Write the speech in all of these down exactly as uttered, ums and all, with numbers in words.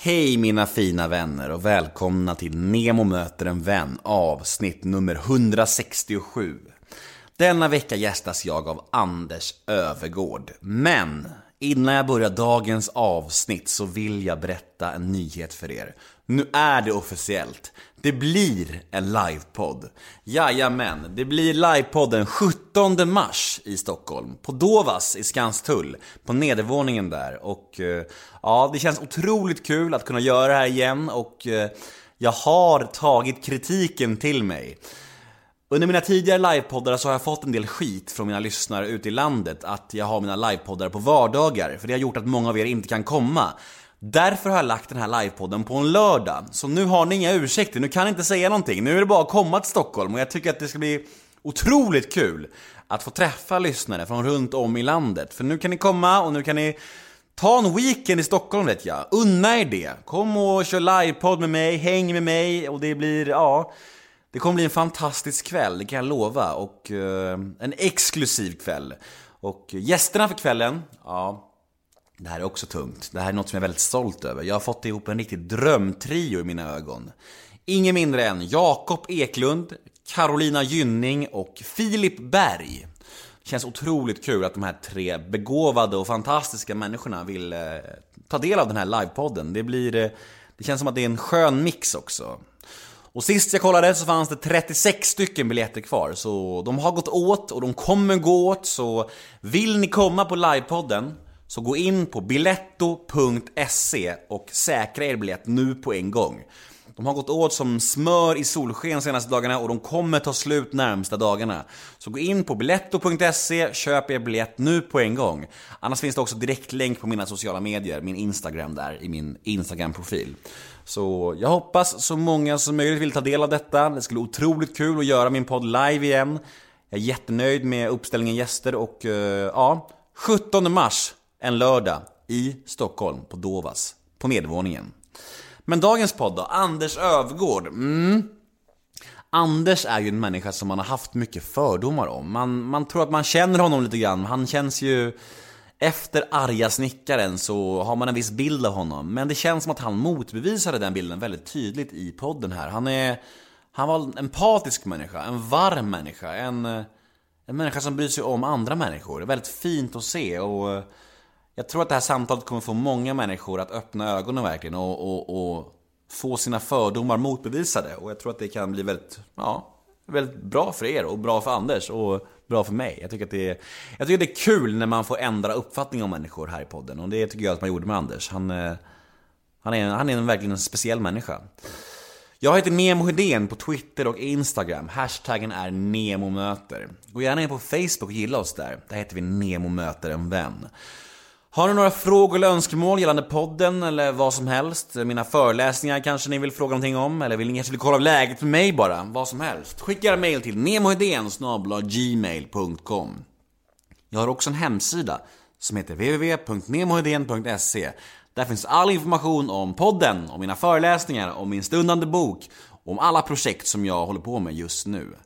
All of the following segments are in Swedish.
Hej mina fina vänner och välkomna till Nemo möter en vän, avsnitt nummer hundrasextiosju. Denna vecka gästas jag av Anders Öfvergård. Men innan jag börjar dagens avsnitt så vill jag berätta en nyhet för er. Nu är det officiellt. Det blir en livepodd. Jajamän, det blir livepodden sjuttonde mars i Stockholm. På Dovas i Skanstull, på nedervåningen där. Och ja, det känns otroligt kul att kunna göra det här igen. Och jag har tagit kritiken till mig. Under mina tidigare livepoddar så har jag fått en del skit från mina lyssnare ute i landet att jag har mina livepoddar på vardagar, för det har gjort att många av er inte kan komma. Därför har jag lagt den här livepodden på en lördag. Så nu har ni inga ursäkter, nu kan ni inte säga någonting. Nu är det bara att komma till Stockholm och jag tycker att det ska bli otroligt kul att få träffa lyssnare från runt om i landet. För nu kan ni komma och nu kan ni ta en weekend i Stockholm, vet jag. Unna er det. Kom och kör livepodd med mig, häng med mig och det blir, ja... Det kommer bli en fantastisk kväll, det kan jag lova, och eh, en exklusiv kväll. Och gästerna för kvällen, ja, det här är också tungt. Det här är något som jag är väldigt stolt över. Jag har fått ihop en riktig drömtrio i mina ögon. Ingen mindre än Jakob Eklund, Carolina Gynning och Filip Berg. Det känns otroligt kul att de här tre begåvade och fantastiska människorna vill eh, ta del av den här livepodden. Det blir, eh, det känns som att det är en skön mix också. Och sist jag kollade så fanns det trettiosex stycken biljetter kvar. Så de har gått åt och de kommer gå åt. Så vill ni komma på livepodden så gå in på biletto punkt se och säkra er biljett nu på en gång. De har gått åt som smör i solsken senaste dagarna och de kommer ta slut närmsta dagarna. Så gå in på biletto punkt se, köp er biljett nu på en gång. Annars finns det också direktlänk på mina sociala medier, min Instagram där, i min Instagram-profil. Så jag hoppas så många som möjligt vill ta del av detta. Det skulle vara otroligt kul att göra min podd live igen. Jag är jättenöjd med uppställningen gäster och uh, ja, sjuttonde mars, en lördag i Stockholm på Dovas, på nedervåningen. Men dagens podd då, Anders Öfvergård. Mm. Anders är ju en människa som man har haft mycket fördomar om. Man, man tror att man känner honom lite grann. Han känns ju... Efter Arga snickaren så har man en viss bild av honom. Men det känns som att han motbevisade den bilden väldigt tydligt i podden här. Han, är, han var en empatisk människa, en varm människa. En, en människa som bryr sig om andra människor. Det är väldigt fint att se. Och jag tror att det här samtalet kommer få många människor att öppna ögonen verkligen. Och, och, och få sina fördomar motbevisade. Och jag tror att det kan bli väldigt... Ja. Väldigt bra för er och bra för Anders och bra för mig. Jag tycker att det är, jag tycker att det är kul när man får ändra uppfattning om människor här i podden. Och det tycker jag att man gjorde med Anders. Han, han, är, han är en verkligen en speciell människa. Jag heter Nemo Hedén på Twitter och Instagram. Hashtaggen är NEMOMÖTER. Gå gärna in på Facebook och gilla oss där. Där heter vi Nemo möter en vän. Har ni några frågor eller önskemål gällande podden eller vad som helst? Mina föreläsningar kanske ni vill fråga någonting om? Eller vill ni kanske kolla av läget för mig bara? Vad som helst. Skicka en mejl till nemohedensnabla snabel-a gmail punkt com. Jag har också en hemsida som heter w w w punkt nemoheden punkt se. Där finns all information om podden, om mina föreläsningar, om min stundande bok, om alla projekt som jag håller på med just nu.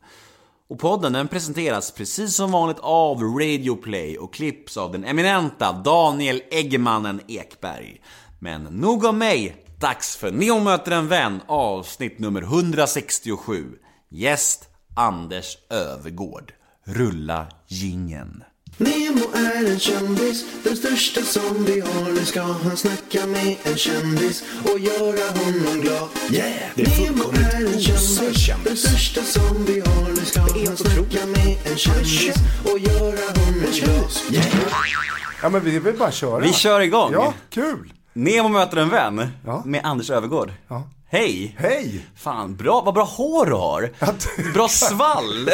Och podden den presenteras precis som vanligt av Radio Play och klipps av den eminenta Daniel Eggemannen Ekberg. Men nog om mig, dags för Nemo möter en vän, avsnitt nummer hundrasextiosju. Gäst Anders Öfvergård. Rulla gingen. Nemo är en kändis, den största som vi har. Nu ska han snacka med en kändis och göra honom glad. Yeah, det är fullkomligt osar kändis. Den största som vi har. Nu ska han snacka med en kändis och göra honom glad. Yeah. Ja, men vi vill bara köra. Vi kör igång. Ja, kul. Nemo möter en vän, ja. Med Anders Öfvergård. Ja. Hej! Hej! Fan, bra, vad bra hår du har! Bra svall!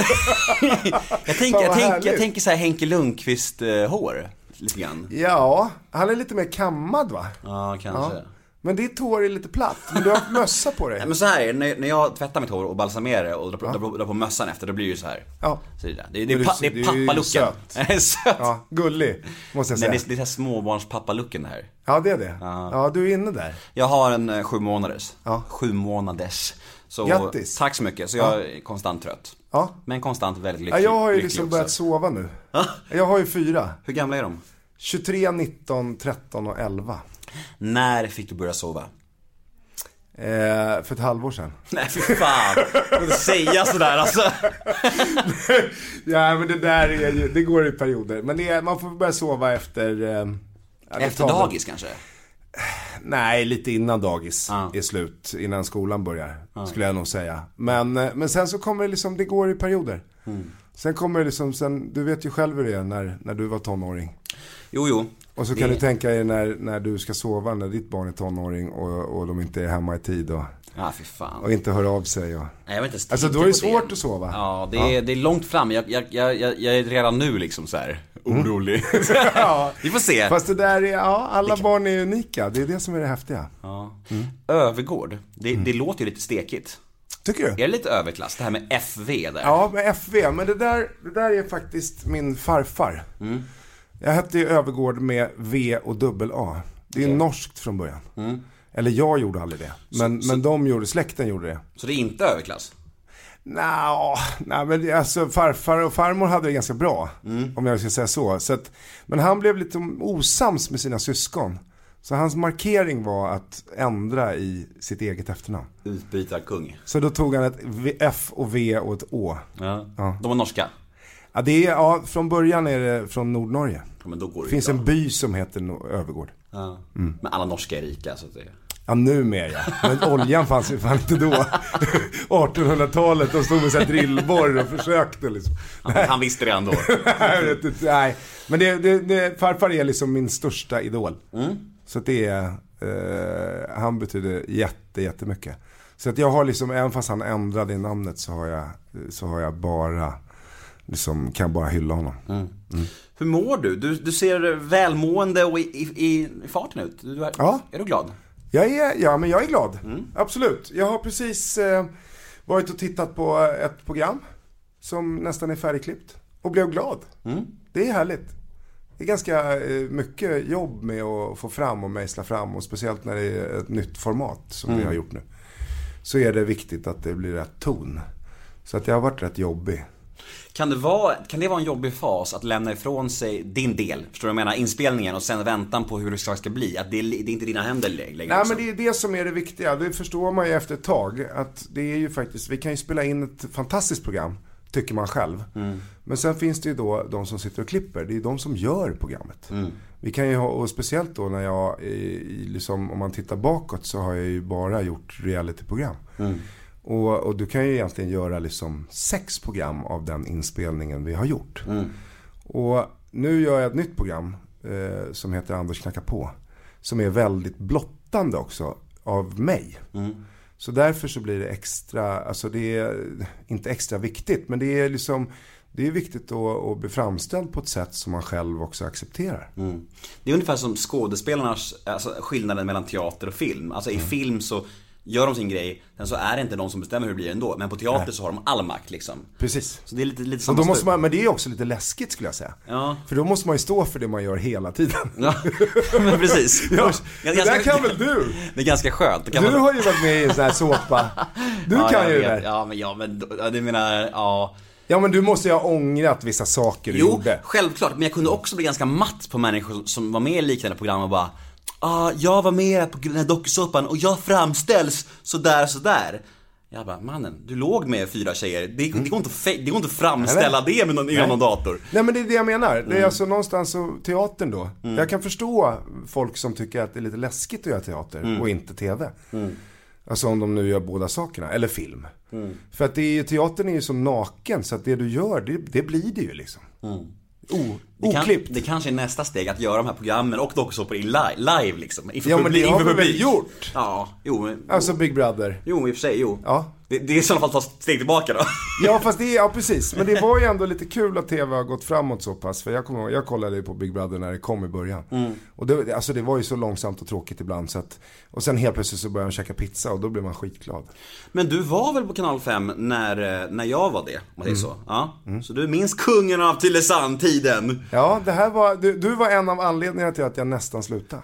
jag, tänker, jag, tänker, jag tänker så här Henke Lundqvist-hår, eh, lite grann. Ja, han är lite mer kammad va? Ja, kanske. Ja. Men ditt hår är lite platt, men du har haft mössa på dig. Men så här, när, när jag tvättar mitt hår och balsamerar det och drar, ja. drar, drar på mössan efter, då blir det ju så här. Ja. Så det, det, det, är, pa, det är pappaluckan. Det är söt. Ja, gullig, måste jag säga. Nej, det är, det är småbarns pappaluckan det här. Ja, det är det. Ja. ja, du är inne där. Jag har en eh, sju månaders. Ja. Sju månaders. Så, grattis. Tack så mycket, så jag ja. är konstant trött. Ja. Men konstant väldigt lycklig. Ja, jag har ju liksom börjat sova nu. Ja. Jag har ju fyra. Hur gamla är de? tjugotre, nitton, tretton och elva. När fick du börja sova? Eh, för ett halvår sedan. Nej, för fan. Jag vill säga sådär alltså. Ja, men det där är ju, det går i perioder. Men det är, man får börja sova efter eh, efter dagis kanske? Nej, lite innan dagis ah. är slut. Innan skolan börjar, ah. skulle jag nog säga. Men, men sen så kommer det liksom, det går i perioder. Mm. Sen kommer det liksom, sen, du vet ju själv hur det är när, när du var tonåring. Jo, jo. Och så kan det... du tänka dig när, när du ska sova, när ditt barn är tonåring och, och de inte är hemma i tid och, ah, fy fan. Och inte hör av sig och... Nej, jag vet inte, alltså då är det svårt det. Att sova. Ja, det är, ja. Det är långt fram. Jag, jag, jag, jag är redan nu liksom så här orolig. Mm. Ja. Vi får se. Fast det där är, ja, alla kan... barn är unika. Det är det som är det häftiga. Ja. Mm. Övergård, det, mm. det låter ju lite stekigt. Tycker du? Är det lite överklass, det här med F V där? Ja, med F V, men det där, det där är faktiskt min farfar. Mm. Jag hette ju Öfvergård med V och dubbel A. Det är okay. norskt från början. Mm. Eller jag gjorde aldrig det. Men, så, men de gjorde, släkten gjorde det. Så det är inte överklass? Nej, nej, men alltså farfar och farmor hade det ganska bra. Mm. Om jag ska säga så. Så att, men han blev lite osams med sina syskon. Så hans markering var att ändra i sitt eget efternamn. Utbyta kung. Så då tog han ett F och V och ett Å. Ja. Ja. De var norska? Ja, det är, ja, från början är det från Nordnorge. Ja, men då går det finns idag. En by som heter no- Öfvergård. Ja. Mm. Men alla norska är rika så att det... Ja, nu mer ja. Men oljan fanns ju fan inte då. artonhundratalet, de stod med så här drillborr och försökte liksom. Han, han visste det ändå. Nej, nej, men det, det, det, farfar är liksom min största idol. Mm. Så att det är, eh, han betyder jätte, jättemycket. Så att jag har liksom, även fast han ändrade i namnet så har jag, så har jag bara... liksom kan bara hylla honom. Mm. Mm. Hur mår du? du? Du ser välmående och i, i, i farten ut. Du är, ja. Är du glad? Jag är, ja, men jag är glad. Mm. Absolut. Jag har precis eh, varit och tittat på ett program som nästan är färdigklippt och blev glad. Mm. Det är härligt. Det är ganska eh, mycket jobb med att få fram och mejsla fram och speciellt när det är ett nytt format som mm. vi har gjort nu. Så är det viktigt att det blir rätt ton. Så att jag har varit rätt jobbig. Kan det, vara, kan det vara en jobbig fas att lämna ifrån sig din del, förstår du vad jag menar, inspelningen och sen väntan på hur det ska bli, att det, det är inte dina händer längre? Nej, men det är det som är det viktiga, det förstår man ju efter ett tag, att det är ju faktiskt, vi kan ju spela in ett fantastiskt program, tycker man själv, mm. men sen finns det ju då de som sitter och klipper, det är de som gör programmet. Mm. Vi kan ju ha, och speciellt då när jag, liksom, om man tittar bakåt så har jag ju bara gjort realityprogram. Mm. Och, och du kan ju egentligen göra liksom sex program av den inspelningen vi har gjort. Mm. Och nu gör jag ett nytt program eh, som heter Anders knackar på. Som är väldigt blottande också av mig. Mm. Så därför så blir det extra, alltså det är inte extra viktigt. Men det är liksom, det är viktigt att, att bli framställd på ett sätt som man själv också accepterar. Mm. Det är ungefär som skådespelarnas, alltså skillnaden mellan teater och film. Alltså i mm. film så... gör de sin grej, sen så är det inte de som bestämmer hur det blir ändå. Men på teater nej. Så har de all makt liksom. Precis. Så det är lite, lite samma måste man, men det är också lite läskigt skulle jag säga. Ja. För då måste man ju stå för det man gör hela tiden. Ja, men precis. Ja. Det där kan väl du? Det är ganska skönt. Kan du man... har ju varit med i en sån här såpa. Du ja, kan ju det. Ja, men, ja, men det menar, ja... Ja, men du måste ju ha ångrat vissa saker du jo, gjorde. Jo, självklart. Men jag kunde också bli ganska matt på människor som var med i liknande program och bara... Ah, jag var med på den här dokusåpan och jag framställs sådär, sådär. Jag bara, mannen, du låg med fyra tjejer. Det, mm. det, går, inte fe- det går inte att framställa nej, det med någon, nej. någon dator. Nej, men det är det jag menar. Mm. Det är alltså någonstans så, teatern då. Mm. Jag kan förstå folk som tycker att det är lite läskigt att göra teater mm. och inte tv. Mm. Alltså om de nu gör båda sakerna. Eller film. Mm. För att det är, teatern är ju så naken så att det du gör, det, det blir det ju liksom. Mm. Oh, det, kan, det kanske är nästa steg att göra de här programmen och också på live, live liksom. Inför, ja, men det har vi väl gjort. Ja, jo, men, alltså Big Brother. Jo, i och för sig, jo. Ja. Det, det är i så fall att ta steg tillbaka då. Ja, fast det är, ja, precis. Men det var ju ändå lite kul att tv har gått framåt så pass. För jag, kom, jag kollade ju på Big Brother när det kom i början. Mm. Och det, alltså det var ju så långsamt och tråkigt ibland. Så att, och sen helt plötsligt så började man käka pizza och då blev man skitglad. Men du var väl på Kanal fem när, när jag var det, om man säger så. Ja. Mm. Så du minns Kungarna till i sand tiden. Ja, det här var, du, du var en av anledningarna till att jag nästan slutade.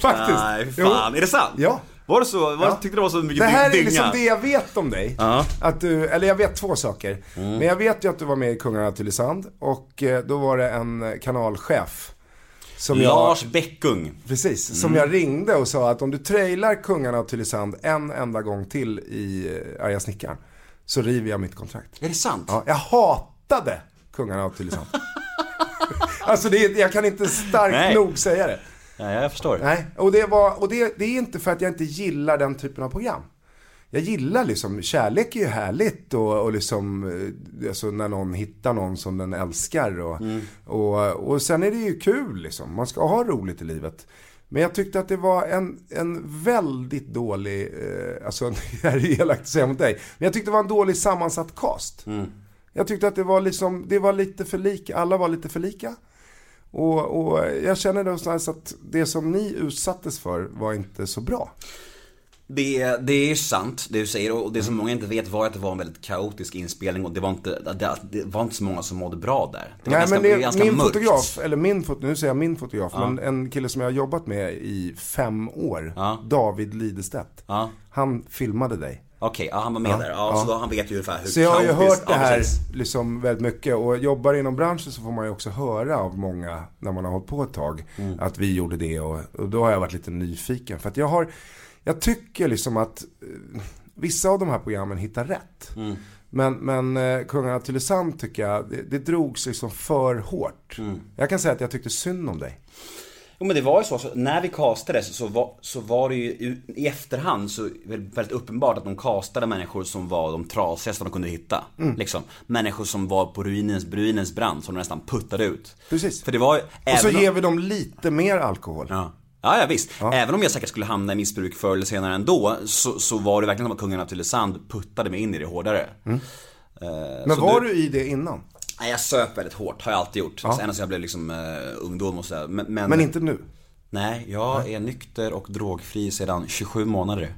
Faktiskt. Nej, fan. Jo. Är det sant? Ja. Var det så? Var, ja. Tyckte det var så mycket. Det här är liksom det jag vet om dig. Uh-huh. Att du, eller jag vet två saker. Mm. Men jag vet ju att du var med i Kungarna till i sand. Och då var det en kanalchef Som Lars jag, Bäckung. Precis, mm. som jag ringde och sa att om du trailar Kungarna till i sand en enda gång till i Arga snickaren så river jag mitt kontrakt. Är det sant? Ja, jag hatade Kungarna till i sand. Alltså det, jag kan inte starkt Nej. nog säga det. Nej, jag förstår. Nej, och det, var, och det, det är inte för att jag inte gillar den typen av program. Jag gillar liksom, kärlek är ju härligt och, och liksom, alltså när någon hittar någon som den älskar och, mm. och, och sen är det ju kul liksom, man ska ha roligt i livet. Men jag tyckte att det var en, en väldigt dålig, eh, alltså det här är elakt att säga mot dig, men jag tyckte det var en dålig sammansatt cast. Mm. Jag tyckte att det var liksom, det var lite för lika, alla var lite för lika. Och, och jag känner någonstans att det som ni utsattes för var inte så bra. Det, det är sant det du säger, och det som många inte vet var att det var en väldigt kaotisk inspelning och det var inte, det, det var inte så många som mådde bra där. Det var Nej, ganska, men det, ganska min mörkt. Fotograf, eller min, nu säger jag min fotograf, ja. men en kille som jag har jobbat med i fem år, ja. David Lidestedt, ja. han filmade dig. Okej, okay, ja, han var med ja, där, ja, ja. så då, han vet ju ungefär hur kaotiskt. Så jag har ju hört det här liksom väldigt mycket, och jobbar inom branschen så får man ju också höra av många när man har hållit på ett tag mm. att vi gjorde det, och, och då har jag varit lite nyfiken för att jag har Jag tycker liksom att eh, vissa av de här programmen hittar rätt. Mm. Men, men eh, Kungarna till i sand tycker jag, det, det drogs liksom för hårt. Mm. Jag kan säga att jag tyckte synd om dig. Jo, men det var ju så, så när vi castade så, så, var, så var det ju i, i efterhand så väldigt uppenbart att de castade människor som var de trasigaste de kunde hitta. Mm. Liksom. Människor som var på ruinens, ruinens brand som de nästan puttade ut. Precis. För det var ju, och så ger om... vi dem lite mer alkohol. Ja. Ja, ja, visst. Ja. Även om jag säkert skulle hamna i missbruk förr eller senare ändå, så, så var det verkligen som att Kungarna till i sand puttade mig in i det hårdare. Mm. Uh, Men var du... du i det innan? Nej, jag söp väldigt hårt, har jag alltid gjort. Ja. Ända så jag blev liksom uh, ungdom och sådär. Men, men... men inte nu? Nej, jag nej. är nykter och drogfri sedan tjugosju månader.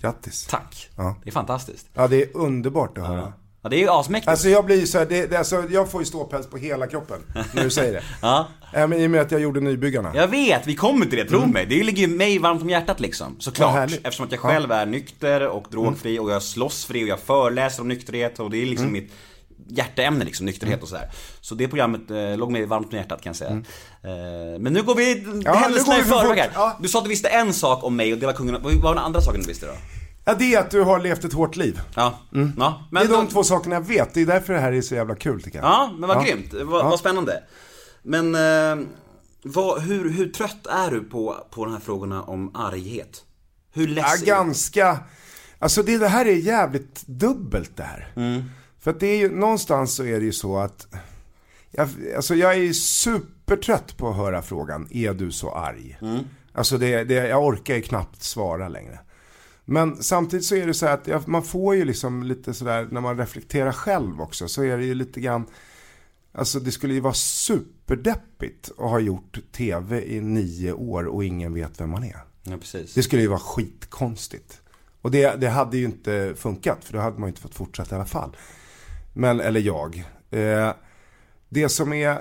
Grattis. Tack, ja. Det är fantastiskt. Ja, det är underbart att höra. Ja. Ja, det är ju asmäktigt. Alltså jag blir så här, det, det, alltså jag får ju ståpäls på hela kroppen när du säger det. Ja. Äh, men i och med att jag gjorde Nybyggarna. Jag vet, vi kommer till det, tro mm. mig. Det ligger ju mig varmt om hjärtat liksom. Såklart, eftersom att jag själv ja. är nykter och drogfri mm. och jag slåss fri och jag föreläser om nykterhet, och det är liksom mm. mitt hjärteämne liksom, nykterhet mm. och sådär. Så det programmet eh, låg mig varmt om hjärtat kan jag säga. Mm. Eh, men nu går vi ja, händelserna i förväg. Ja. Du sa att du visste en sak om mig och det var kungarna. Vad var den andra saken du visste då? Ja, det är att du har levt ett hårt liv. Ja. Mm. Ja. Men det är de två sakerna jag vet. Det är därför det här är så jävla kul tycker jag. Ja, men vad ja. grymt. Vad, ja. vad spännande. Men eh, vad, hur, hur trött är du på, på de här frågorna om arghet? Hur läser ja, ganska... Alltså det, det här är jävligt dubbelt det här. Mm. För att det är ju... Någonstans så är det ju så att... Jag, alltså jag är supertrött på att höra frågan. Är du så arg? Mm. Alltså det, det, jag orkar ju knappt svara längre. Men samtidigt så är det så här att man får ju liksom lite sådär, när man reflekterar själv också, så är det ju lite grann, alltså det skulle ju vara superdeppigt att ha gjort tv i nio år och ingen vet vem man är. Ja, precis. Det skulle ju vara skitkonstigt. Och det, det hade ju inte funkat, för då hade man ju inte fått fortsätta i alla fall. Men, eller jag. Eh, det som är,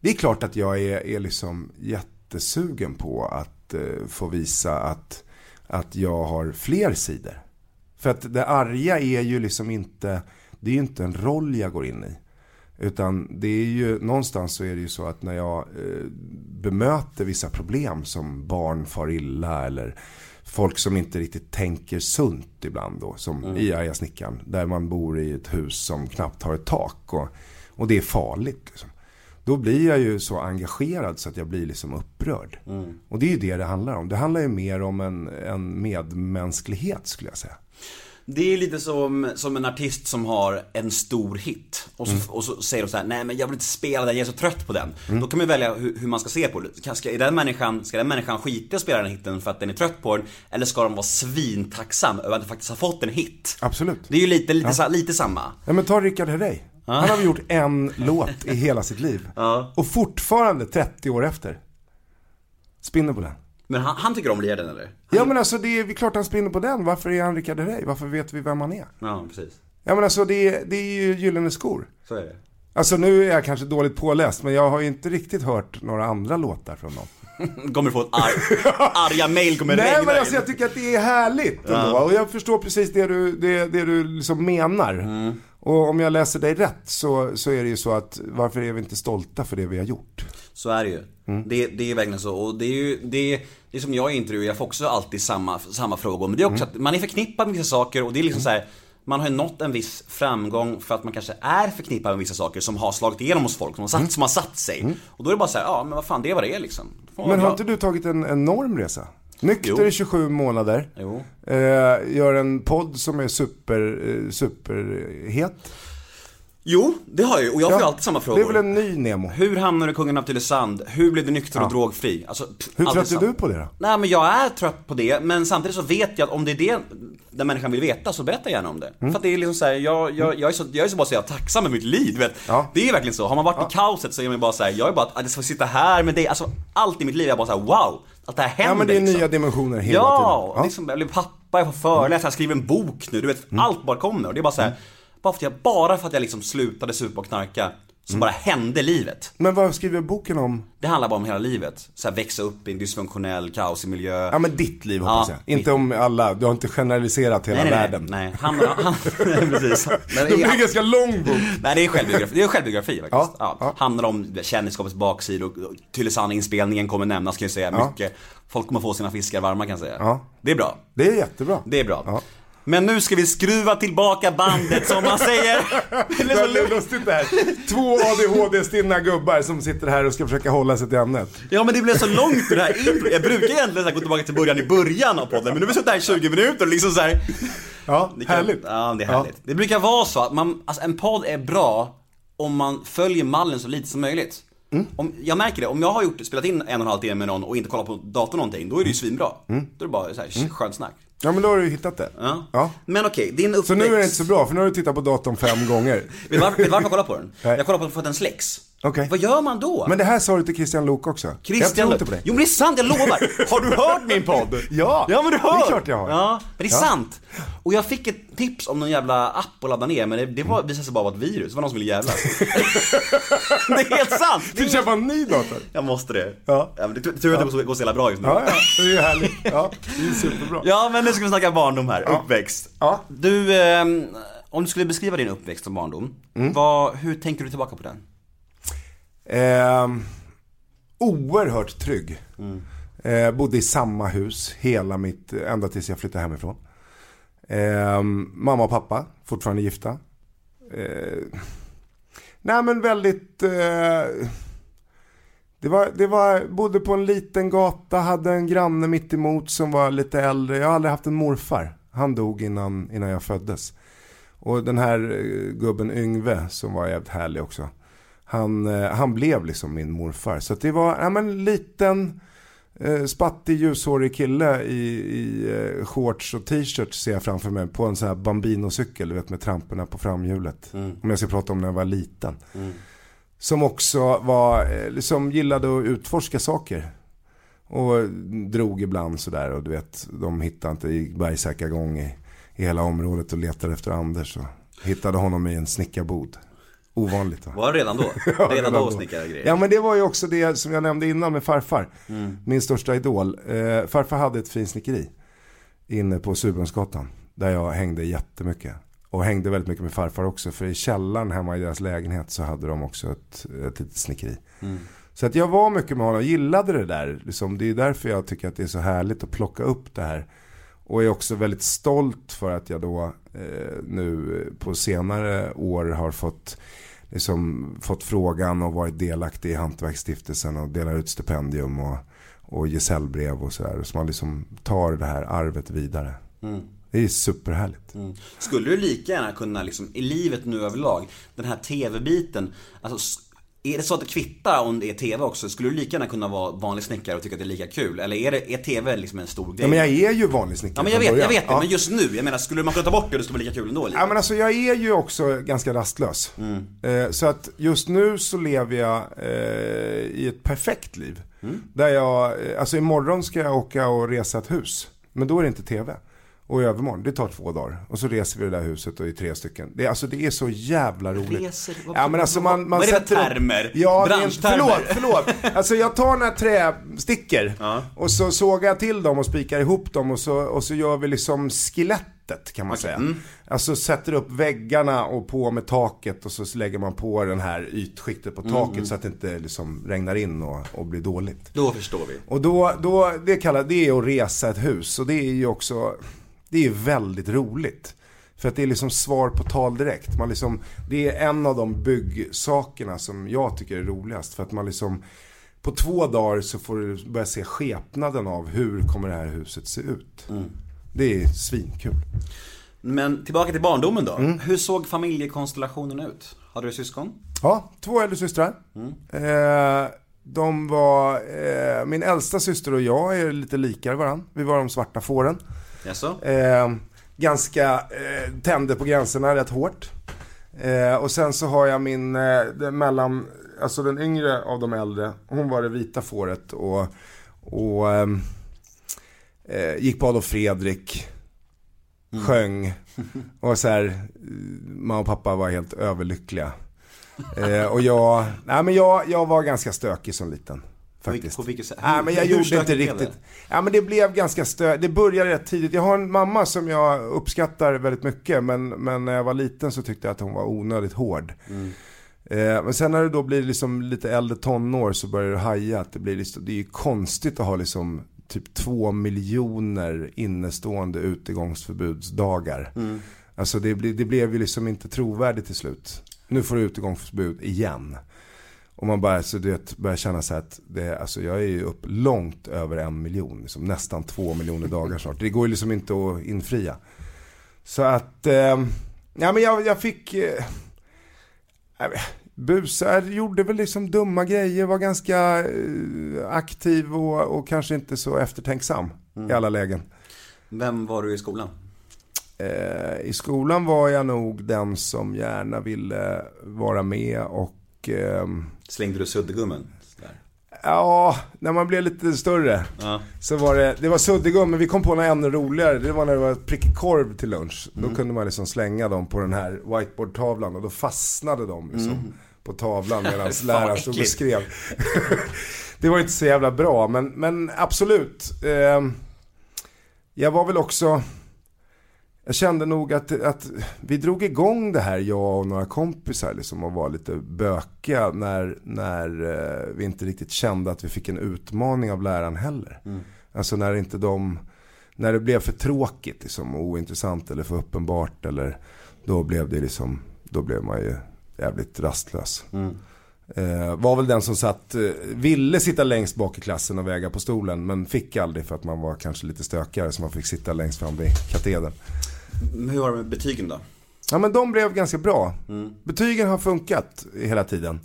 det är klart att jag är, är liksom jättesugen på att eh, få visa att att jag har fler sidor. För att det arga är ju liksom inte, det är ju inte en roll jag går in i. Utan det är ju, någonstans så är det ju så att när jag eh, bemöter vissa problem som barn far illa eller folk som inte riktigt tänker sunt ibland då, som mm. i Arga snickaren, där man bor i ett hus som knappt har ett tak och, och det är farligt liksom. Då blir jag ju så engagerad så att jag blir liksom upprörd. Mm. Och det är ju det det handlar om. Det handlar ju mer om en, en medmänsklighet skulle jag säga. Det är lite som, som en artist som har en stor hit. Och så, mm. och så säger de så här, nej men jag vill inte spela den, jag är så trött på den. Mm. Då kan man välja hur, hur man ska se på det. Ska, är den människan, ska den människan skita och spela den hiten för att den är trött på den? Eller ska de vara svintacksam över att den faktiskt har fått en hit? Absolut. Det är ju lite, lite, ja. lite samma. Ja, men ta Rickard Herrey. Han har gjort en låt i hela sitt liv. Ja. Och fortfarande trettio år efter spinner på den. Men han, han tycker om Leden eller? Han ja är... men alltså det är klart han spinner på den. Varför är han Rickard Herrey? Varför vet vi vem han är? Ja, precis. Ja, men alltså det är, det är ju Gyllene skor. Så är det. Alltså nu är jag kanske dåligt påläst, men jag har ju inte riktigt hört några andra låtar från dem. Kommer få ett arg, arga mejl kommer regna. Nej men alltså, jag tycker att det är härligt ändå. Ja. Och jag förstår precis det du, det, det du liksom menar. Mm. Och om jag läser dig rätt så, så är det ju så att varför är vi inte stolta för det vi har gjort? Så är det ju. Mm. Det, det är verkligen så. Och det är ju det, det är som jag intervjuar, jag får också alltid samma, samma frågor. Men det är också mm. att man är förknippad med vissa saker. Och det är liksom mm. så här, man har ju nått en viss framgång för att man kanske är förknippad med vissa saker som har slagit igenom hos folk, som har satt, mm. som har satt sig. Mm. Och då är det bara så här, ja men vad fan, det är vad det är liksom. Får men har inte du tagit en enorm resa? Nykter i tjugosju månader. Jo. Eh, gör en podd som är super, eh, superhet. Jo, det har jag ju. Och jag får ja, alltid samma frågor. Det är väl en ny Nemo. Hur hamnar du Kungarna till i sand? Hur blev du nykter ja. och drogfri? Alltså, pff, hur trött är du på det då? Nej, men jag är trött på det. Men samtidigt så vet jag att om det är det där människan vill veta, så berätta gärna om det. Mm. För att det är liksom så här, jag, jag, jag är så, jag är så bara så jag tacksam med mitt liv. Vet? Ja. Det är verkligen så. Har man varit ja. i kaoset så är man bara så här, jag är bara att, att sitta här med dig. Alltså, allt i mitt liv är bara så här, wow. Att det här händer. Ja, men det är liksom nya dimensioner hela ja, tiden. Ja, liksom, jag blir pappa, jag får föreläsa, jag skriver en bok nu. Du vet, mm. allt bara kommer. Och det är bara så här, mm. bara för att jag, bara för att jag liksom slutade supa och knarka, så mm. bara hände livet. Men vad skriver boken om? Det handlar bara om hela livet. Så här, växa upp i en dysfunktionell kaos i miljö. Ja, men ditt liv hoppas ja, jag. Inte mitt. Om alla, du har inte generaliserat hela nej, nej, världen. Nej, nej. Han, han, nej precis. Men det blir en ganska lång bok. Nej, det är självbiografi, det är självbiografi faktiskt. Ja, ja. Ja. Handlar om kändisskapets baksidor. Tyllesann-inspelningen kommer nämnas, kan jag säga, ja. mycket. Folk kommer få sina fiskar varma, kan jag säga. Ja. Det är bra. Det är jättebra. Det är bra. Ja. Men nu ska vi skruva tillbaka bandet, som man säger. Det är lustigt där. Två A D H D-stinna gubbar som sitter här och ska försöka hålla sig till ämnet. Ja, men det blev så långt det här intro. Jag brukar egentligen gå tillbaka till början i början av podden, men nu har vi suttit här i tjugo minuter och liksom så här. Ja, det kan, härligt. Ja, det är härligt. Ja. Det brukar vara så att man, alltså en podd är bra om man följer mallen så lite som möjligt. Mm. Om, jag märker det, om jag har gjort, spelat in en och en halv timme med någon och inte kollat på datorn någonting, då är det ju svinbra. Mm. Då är det bara så här, mm. skönt snack. Ja, men då har du hittat det. Ja. Ja. Men okej, okay, din uppväxt. Så nu är det inte så bra, för nu har du tittat på datorn fem gånger. Vet du varför, varför jag kollar på den? Nej. Jag kollar på den för att den släcks. Okay. Vad gör man då? Men det här sa du till Christian Lok också. Christian Lok. Jo, men det är sant, jag lovar. Har du hört min podd? Ja, ja men du hör. Det är klart jag har. Ja, men det är ja. sant. Och jag fick ett tips om någon jävla app att ladda ner, men det, det var, visade sig bara vara ett virus. Det var någon som ville jävlas. Det är helt sant. Du köper en ny dator. Jag måste det. Ja. Ja, men det tror jag att det går så jävla bra just nu. Ja, ja. Det är ju härligt. Ja, det är superbra. Ja, men nu ska vi snacka barndom här. Ja. Uppväxt. Ja. Du, eh, om du skulle beskriva din uppväxt som barndom, mm. vad, hur tänker du tillbaka på den? Eh, oerhört trygg. mm. eh, Bodde i samma hus hela mitt, ända tills jag flyttade hemifrån. eh, Mamma och pappa fortfarande gifta. eh, Nej men väldigt eh, det var, det var, bodde på en liten gata. Hade en granne mitt emot som var lite äldre. Jag har aldrig haft en morfar. Han dog innan, innan jag föddes. Och den här gubben Yngve, som var jävligt härlig också. Han, han blev liksom min morfar. Så det var ja, men, en liten eh, spattig ljushårig kille i, i eh, shorts och t-shirt, ser jag framför mig, på en sån här bambinocykel, du vet, med tramporna på framhjulet. Mm. Om jag ska prata om när jag var liten. Mm. Som också var, eh, liksom, gillade att utforska saker. Och drog ibland sådär. Och du vet, de hittade inte, i bergsäkra gång i, i hela området och letade efter Anders. Och hittade honom i en snickarbod. Ovanligt va? Var det redan då? ja, redan då snickade grejer. Ja, men det var ju också det som jag nämnde innan med farfar. Mm. Min största idol. Eh, farfar hade ett fint snickeri inne på Surbrunnsgatan, där jag hängde jättemycket. Och hängde väldigt mycket med farfar också. För i källaren hemma i deras lägenhet så hade de också ett, ett litet snickeri. Mm. Så att jag var mycket med honom och gillade det där. Liksom, det är därför jag tycker att det är så härligt att plocka upp det här. Och är också väldigt stolt för att jag då eh, nu på senare år har fått, liksom, fått frågan och varit delaktig i Hantverksstiftelsen och delar ut stipendium och, och ger säljbrev och sådär. Så man liksom tar det här arvet vidare. Mm. Det är superhärligt. Mm. Skulle du lika gärna kunna, liksom, i livet nu överlag, den här tv-biten, alltså, är det så att det kvittar om det är tv också? Skulle du lika gärna kunna vara vanlig snickare och tycka att det är lika kul? Eller är, det, är tv liksom en stor grej? Ja, men jag är ju vanlig snickare. Ja, men jag vet, jag vet det, ja. Men just nu, jag menar, skulle man kunna ta bort det, det skulle vara lika kul ändå? Lite. Ja, men alltså, jag är ju också ganska rastlös. Mm. Eh, så att just nu så lever jag eh, i ett perfekt liv. Mm. Där jag, alltså imorgon ska jag åka och resa ett hus. Men då är det inte tv. Och i övermorgon, det tar två dagar. Och så reser vi i det där huset och i tre stycken. Det, alltså, det är så jävla roligt. Reser, vad, ja, men alltså, man, man vad är det för termer? Ja, branschtermer? Förlåt, förlåt. Alltså, jag tar några trästickor. Ja. Och så sågar jag till dem och spikar ihop dem. Och så, och så gör vi liksom skelett nätet kan man okay. säga. Mm. Alltså sätter upp väggarna och på med taket och så lägger man på den här ytskiktet på taket mm. så att det inte liksom regnar in och, och blir dåligt. Då förstår vi. Och då, då det kallar det är att resa ett hus, och det är ju också det är väldigt roligt. För att det är liksom svar på tal direkt. Man liksom, det är en av de byggsakerna som jag tycker är roligast. För att man liksom, på två dagar så får du börja se skepnaden av hur kommer det här huset se ut. Mm. Det är svinkul. Men tillbaka till barndomen då. Mm. Hur såg familjekonstellationen ut? Hade du syskon? Ja, två äldre systrar. Mm. Eh, de var, eh, min äldsta syster och jag är lite likare varandra. Vi var de svarta fåren. Jaså? Eh, ganska eh, tände på gränserna rätt hårt. Eh, och sen så har jag min eh, den mellan alltså den yngre av de äldre. Hon var det vita fåret och och eh, gick på Adolf Fredrik. Mm. Sjöng och så här, mamma och pappa var helt överlyckliga. Eh, och jag nej men jag jag var ganska stökig som liten. Faktiskt. På vilket sätt? Nej, men jag gjorde inte riktigt. Ja, men det blev ganska stö. Det började rätt tidigt. Jag har en mamma som jag uppskattar väldigt mycket, men, men när jag var liten så tyckte jag att hon var onödigt hård. Mm. Eh, men sen när det då blir liksom lite äldre tonår så börjar det haja att det blir liksom, det är ju konstigt att ha liksom typ två miljoner innestående utegångsförbudsdagar. Mm. Alltså det, det blev ju liksom inte trovärdigt till slut. Nu får du utegångsförbud igen. Och man bara så det börjar känna så att det, alltså jag är ju upp långt över en miljon, liksom nästan två miljoner dagar snart. Det går ju liksom inte att infria. Så att eh, ja, men jag, jag fick eh, busar, gjorde väl liksom dumma grejer, var ganska eh, aktiv och, och kanske inte så eftertänksam mm. i alla lägen. Vem var du i skolan? Eh, I skolan var jag nog den som gärna ville vara med och slängde du suddgummen? Ja, när man blev lite större ja. Så var det, det var suddgummen. Vi kom på något ännu roligare. Det var när det var prickig korv till lunch. Mm. Då kunde man liksom slänga dem på den här whiteboardtavlan och då fastnade de liksom mm. på tavlan medan läraren stod och skrev. Det var inte så jävla bra, men, men absolut. Jag var väl också, jag kände nog att, att vi drog igång det här, jag och några kompisar liksom, och var lite bökiga när, när vi inte riktigt kände att vi fick en utmaning av läraren heller. Mm. Alltså när inte de, när det blev för tråkigt liksom, ointressant eller för uppenbart eller, då blev det liksom, då blev man ju jävligt rastlös. Mm. Eh, var väl den som satt, ville sitta längst bak i klassen och väga på stolen, men fick aldrig för att man var kanske lite stökigare, så man fick sitta längst fram vid katedern. Hur var det med betygen då? Ja, men de blev ganska bra. Mm. Betygen har funkat hela tiden.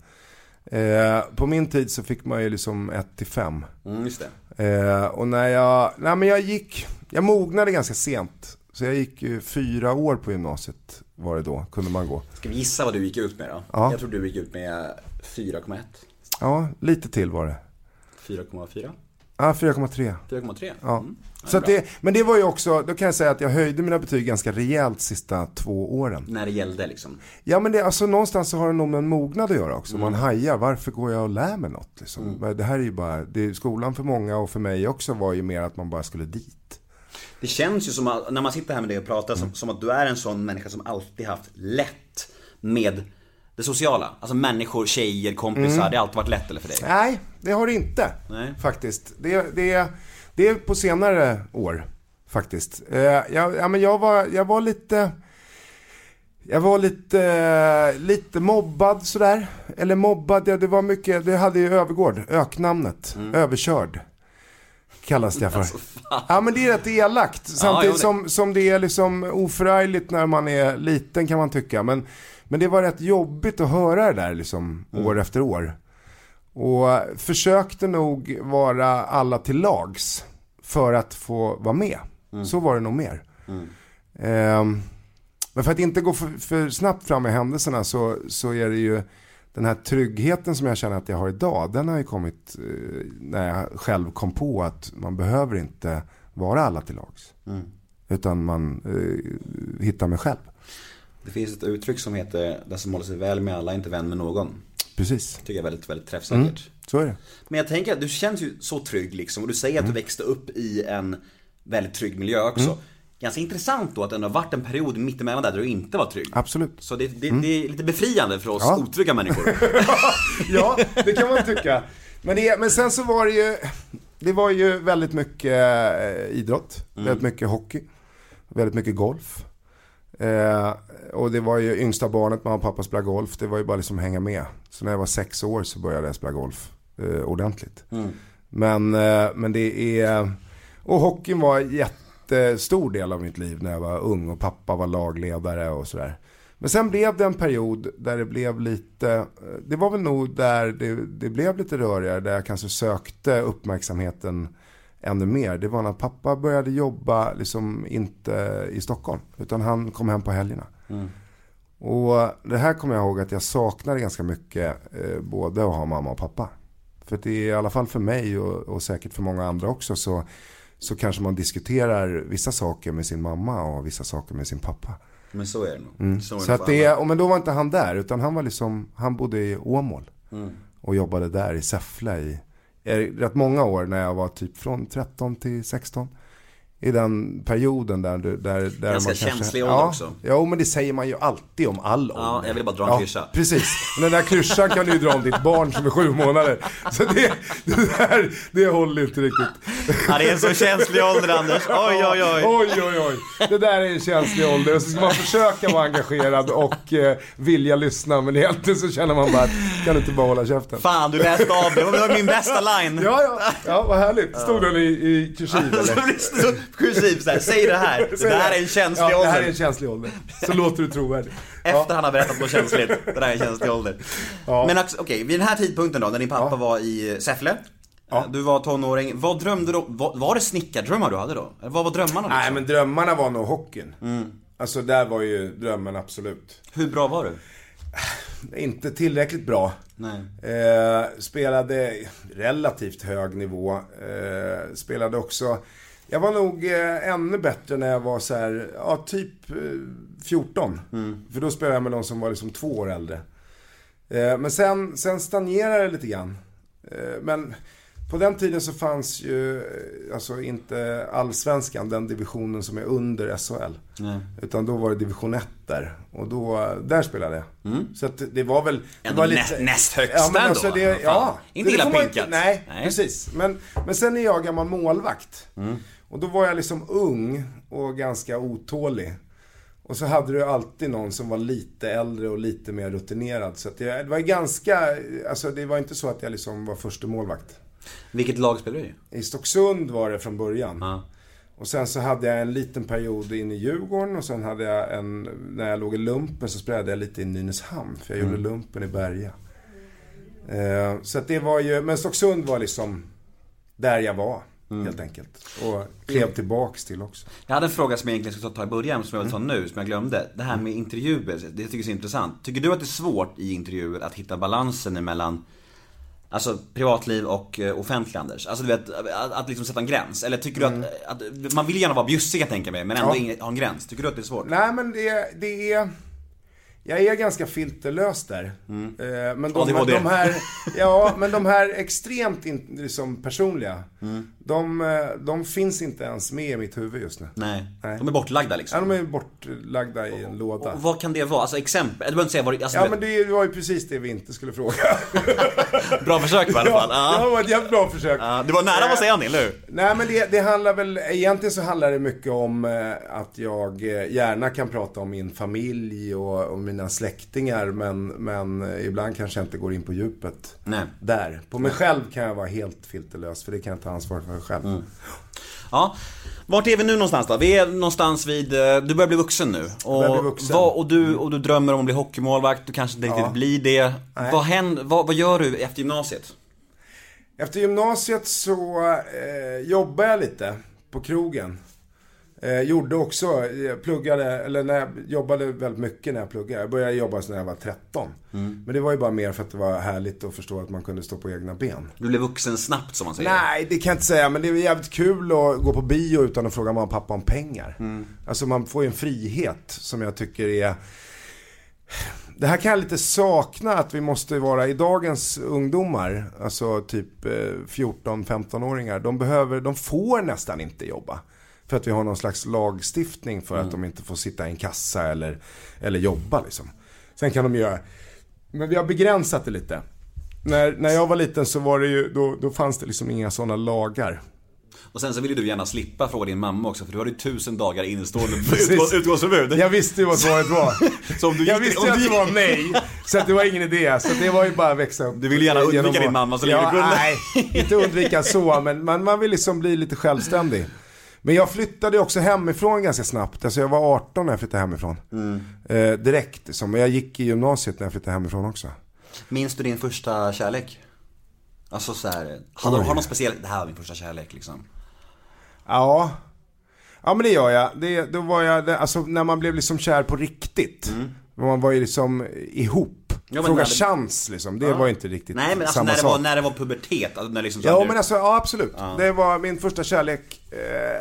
Eh, på min tid så fick man ju liksom ett till fem. Mm, just det. Eh, och när jag, nej men jag gick, jag mognade ganska sent. Så jag gick ju fyra år på gymnasiet var det då, kunde man gå. Ska vi gissa vad du gick ut med då? Ja. Jag tror du gick ut med fyra komma ett. Ja, lite till var det. fyra komma fyra? Ja, fyra komma tre. fyra komma tre? Ja. Mm. Ja, så det att det, men det var ju också, då kan jag säga att jag höjde mina betyg ganska rejält sista två åren. När det gällde liksom? Ja, men det, alltså, någonstans så har det nog med en mognad att göra också. Mm. Man hajar, varför går jag och lär mig något? Liksom? Mm. Det här är ju bara, det, skolan för många och för mig också var ju mer att man bara skulle dit. Det känns ju som att, när man sitter här med dig och pratar, mm. som, som att du är en sån människa som alltid haft lätt med det sociala. Alltså människor, tjejer, kompisar, mm. det har alltid varit lätt eller för dig? Nej, det har det inte. Nej. Faktiskt. Det, det, det är på senare år, faktiskt. Eh, jag, ja, men jag, var, jag var lite... Jag var lite, lite mobbad sådär. Eller mobbad, ja, det var mycket... Det hade ju Öfvergård, öknamnet. Mm. Överkörd. Kallas det för. Alltså, ja, men det är rätt elakt. Samtidigt ja, det... Som, som det är liksom oförargligt när man är liten kan man tycka. Men, men det var rätt jobbigt att höra det där liksom, mm. år efter år. Och försökte nog vara alla till lags för att få vara med. Mm. Så var det nog mer. Mm. Ehm, men för att inte gå för, för snabbt fram i händelserna så, så är det ju... Den här tryggheten som jag känner att jag har idag, den har ju kommit eh, när jag själv kom på att man behöver inte vara alla till lags. Mm. Utan man eh, hittar mig själv. Det finns ett uttryck som heter den som håller sig väl med alla, inte vän med någon. Precis. Tycker jag är väldigt, väldigt träffsäkert. Mm, så är det. Men jag tänker att du känns ju så trygg liksom, och du säger att mm. du växte upp i en väldigt trygg miljö också. Mm. ganska intressant då att det har varit en period mittemellan där du inte var trygg. Absolut. Så det, det, mm. det är lite befriande för oss ja. otrygga människor. Ja, det kan man tycka. Men, det, men sen så var det ju, det var ju väldigt mycket idrott, mm. väldigt mycket hockey, väldigt mycket golf. Eh, och det var ju yngsta barnet, mamma och pappa spelade golf. Det var ju bara liksom hänga med. Så när jag var sex år så började jag spela golf eh, ordentligt. Mm. Men, eh, men det är... Och hockeyn var en jättestor del av mitt liv när jag var ung. Och pappa var lagledare och sådär. Men sen blev det en period där det blev lite... Det var väl nog där det, det blev lite rörigare. Där jag kanske sökte uppmärksamheten ännu mer. Det var när pappa började jobba liksom inte i Stockholm. Utan han kom hem på helgerna. Mm. Och det här kommer jag ihåg att jag saknade ganska mycket. Eh, både att ha mamma och pappa. För det är i alla fall för mig och, och säkert för många andra också. Så, så kanske man diskuterar vissa saker med sin mamma och vissa saker med sin pappa. Men så är det nog. Mm. Så, så att det är, och men då var inte han där. Utan han var liksom, han bodde i Åmål. Mm. Och jobbade där i Säffle i... rätt många år när jag var typ från tretton till sexton i den där där där ganska man känslig ålder ja, också. Ja, men det säger man ju alltid om all ålder. Ja, jag vill bara dra en ja, kryscha. Precis. Men den där kryschan kan du ju dra om ditt barn som är sju månader. Så det det där det håller inte riktigt. Ja, det är en så känslig ålder, Anders. Oj oj oj. Oj oj oj. Det där är en känslig ålder och så ska man försöka vara engagerad och eh, vilja lyssna, men egentligen så känner man bara att kan du inte bara hålla käften. Fan, du läste av det. Det var min bästa line. Ja ja. Ja, vad härligt. Stod den i i kursiv eller? Kursiv, så här, säg det här. Det här är en känslig ålder. Ja, det här är en känslig ålder. Så låter du trovärdig. Efter ja. han har berättat något känsligt. Det här är en känslig ålder. Ja. Men okej, okay, vid den här tidpunkten då, när din pappa ja. var i Säffle. Ja. Du var tonåring. Vad drömde du? Vad, var det snickardrömmar du hade då? Vad var drömmarna? Liksom? Nej, men drömmarna var nog hockeyn. Mm. Alltså, där var ju drömmen absolut. Hur bra var du? Inte tillräckligt bra. Nej. Eh, spelade relativt hög nivå. Eh, spelade också... Jag var nog eh, ännu bättre när jag var så här, ja, typ eh, fjorton. Mm. För då spelade jag med någon som var liksom två år äldre. Eh, men sen, sen stagnerade det lite grann. Eh, men på den tiden så fanns ju alltså inte allsvenskan, den divisionen som är under S H L. Mm. Utan då var det division ett där. Och då, där spelade jag. Mm. Så att det var väl... Det var lite, nä, näst högsta ja, men alltså ändå. Det, ja, inte illa pinkat. Nej, nej, precis. Men, men sen är jag gammal målvakt. Mm. Och då var jag liksom ung och ganska otålig. Och så hade du alltid någon som var lite äldre och lite mer rutinerad. Så att det, det var ganska... Alltså det var inte så att jag liksom var första målvakt. Vilket lag spelade du i? I Stocksund var det från början. Ah. Och sen så hade jag en liten period inne i Djurgården. Och sen hade jag en... När jag låg i Lumpen så spelade jag lite i Nynäshamn. För jag mm. gjorde Lumpen i Berga. Eh, så att det var ju... Men Stocksund var liksom... Där jag var. Mm. Helt enkelt. Och klev tillbaks till också. Jag hade en fråga som jag egentligen skulle ta i början, som jag vill ta nu, som jag glömde. Det här med intervjuer, det tycker jag är intressant. Tycker du att det är svårt i intervjuer att hitta balansen emellan, alltså, privatliv och offentlig, Anders? Alltså, du vet, att, att liksom sätta en gräns. Eller tycker mm. du att, att man vill gärna vara bjussig, jag tänker mig, men ändå ja. ha en gräns. Tycker du att det är svårt? Nej, men det, det är... Jag är ganska filterlös där. Mm. Men, de, ja, de här, ja, men de här extremt in, liksom, personliga, mm. de, de finns inte ens med i mitt huvud just nu. Nej, Nej. de är bortlagda liksom. Ja, de är bortlagda i en och, låda. Och vad kan det vara? Alltså exempel? Du behöver inte säga vad det, alltså, ja, men det var ju precis det vi inte skulle fråga. Bra försök i alla fall. Ja, ja. Det var ett jävla bra försök. Ja, det var nära äh, vad säger ni, eller hur? Nej, men det, det handlar väl... Egentligen så handlar det mycket om att jag gärna kan prata om min familj och, och mina släktingar, men, men ibland kanske jag inte går in på djupet. Nej. Där. På mig själv kan jag vara helt filterlös, för det kan jag ta ansvar för mig själv. Mm. Ja. Vart är vi nu någonstans då? Vi är någonstans vid... Du börjar bli vuxen nu. Och, jag blir vuxen. Vad, och, du, och du drömmer om att bli hockeymålvakt. Du kanske inte riktigt ja. blir det. Vad, händer, vad, vad gör du efter gymnasiet? Efter gymnasiet så eh, jobbar jag lite på krogen. Eh, gjorde också, jag pluggade, eller när jag jobbade väldigt mycket när jag pluggade. Jag började jobba när jag var tretton. Mm. Men det var ju bara mer för att det var härligt att förstå att man kunde stå på egna ben. Du blev vuxen snabbt, som man säger. Nej, det kan jag inte säga, men det är jävligt kul att gå på bio utan att fråga mamma och pappa om pengar. Mm. Alltså, man får ju en frihet som jag tycker är... Det här kan jag lite sakna, att vi måste vara i dagens ungdomar, alltså typ fjorton-femton-åringar. De behöver, de får nästan inte jobba. För att vi har någon slags lagstiftning för mm. att de inte får sitta i en kassa eller, eller jobba liksom. Sen kan de göra... Men vi har begränsat det lite. När, när jag var liten så var det ju... Då, då fanns det liksom inga sådana lagar. Och sen så ville du gärna slippa fråga din mamma också, för du hade ju tusen dagar innestående utgångsförbud. Jag visste ju vad svaret var. Så om du gick, jag visste ju att det var nej. Så att det var ingen idé. Så det var ju bara att växa. Du ville gärna undvika genom... din mamma så länge ja, du kunde. Nej, inte undvika så. Men man, man vill liksom bli lite självständig. Men jag flyttade också hemifrån ganska snabbt. Alltså jag var arton när jag flyttade hemifrån. Mm. eh, Direkt liksom. Men jag gick i gymnasiet när jag flyttade hemifrån också. Minns du din första kärlek? Alltså så här, har, har någon speciell... Det här var min första kärlek liksom. Ja. Ja, men det gör jag. Det, då var jag det, alltså, när man blev liksom kär på riktigt. Mm. Man var ju liksom ihop. Ja, fråga det... chans liksom. Det ja. var ju inte riktigt. Nej, men alltså, när, det var, när det var pubertet. Alltså, när liksom, så ja, men alltså, ja, absolut. Ja. Det var min första kärlek. Eh,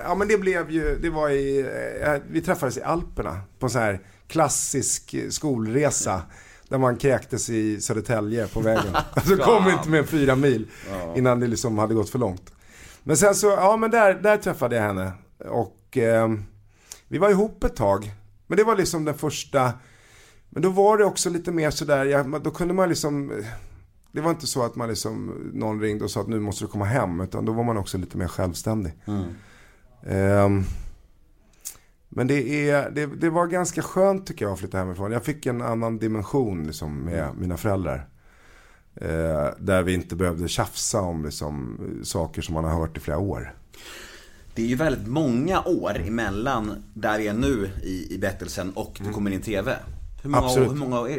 ja, men det blev ju... Det var i, eh, vi träffades i Alperna på en så här klassisk skolresa. Mm. Där man kräktes i Södertälje på vägen. Alltså kom inte med fyra mil innan det liksom hade gått för långt. Men sen så, ja men där, där träffade jag henne. Och eh, vi var ihop ett tag. Men det var liksom den första. Men då var det också lite mer sådär, ja, då kunde man liksom... Det var inte så att man liksom, någon ringde och sa att nu måste du komma hem. Utan då var man också lite mer självständig. Mm. Eh, Men det, är, det, det var ganska skönt tycker jag att flytta hemifrån. Jag fick en annan dimension liksom, med mm. mina föräldrar. Eh, där vi inte behövde tjafsa om liksom, saker som man har hört i flera år. Det är ju väldigt många år emellan där vi är nu i, i bettelsen och du mm. kommer in i tv. Hur många, hur många år?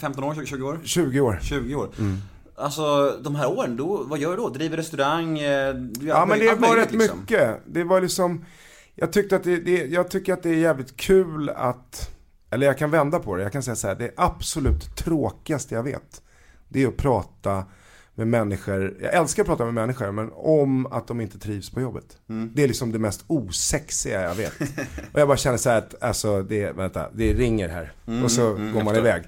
femton år? tjugo år? tjugo år. tjugo år. Mm. Alltså de här åren, då, vad gör du då? Driver restaurang? Du ja, men det var rätt liksom. mycket. Det var liksom... Jag, tyckte att det, det, jag tycker att det är jävligt kul att... Eller jag kan vända på det. Jag kan säga så här. Det absolut tråkigaste jag vet. Det är att prata med människor. Jag älskar att prata med människor. Men om att de inte trivs på jobbet. Mm. Det är liksom det mest osexiga jag vet. Och jag bara känner så här att... Alltså det, vänta, det ringer här. Mm, och så mm, går man iväg.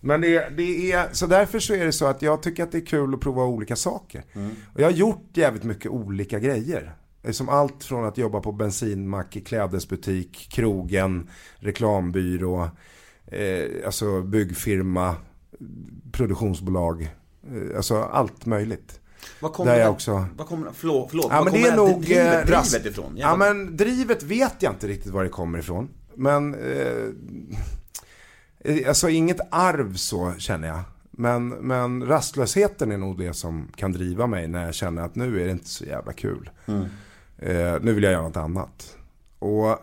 Men det, det är... Så därför så är det så att jag tycker att det är kul att prova olika saker. Mm. Och jag har gjort jävligt mycket olika grejer. Som allt från att jobba på bensinmack, i klädesbutik, krogen, reklambyrå, eh, alltså byggfirma, produktionsbolag, eh, alltså allt möjligt. Vad kommer jag också? Vad kommer förlåt, förlåt, ja, vad kommer det är nog drivet, drivet ifrån? Ja, men drivet vet jag inte riktigt var det kommer ifrån, men eh, alltså inget arv så känner jag. Men, men rastlösheten är nog det som kan driva mig när jag känner att nu är det inte så jävla kul. Mm. Eh, nu vill jag göra något annat. Och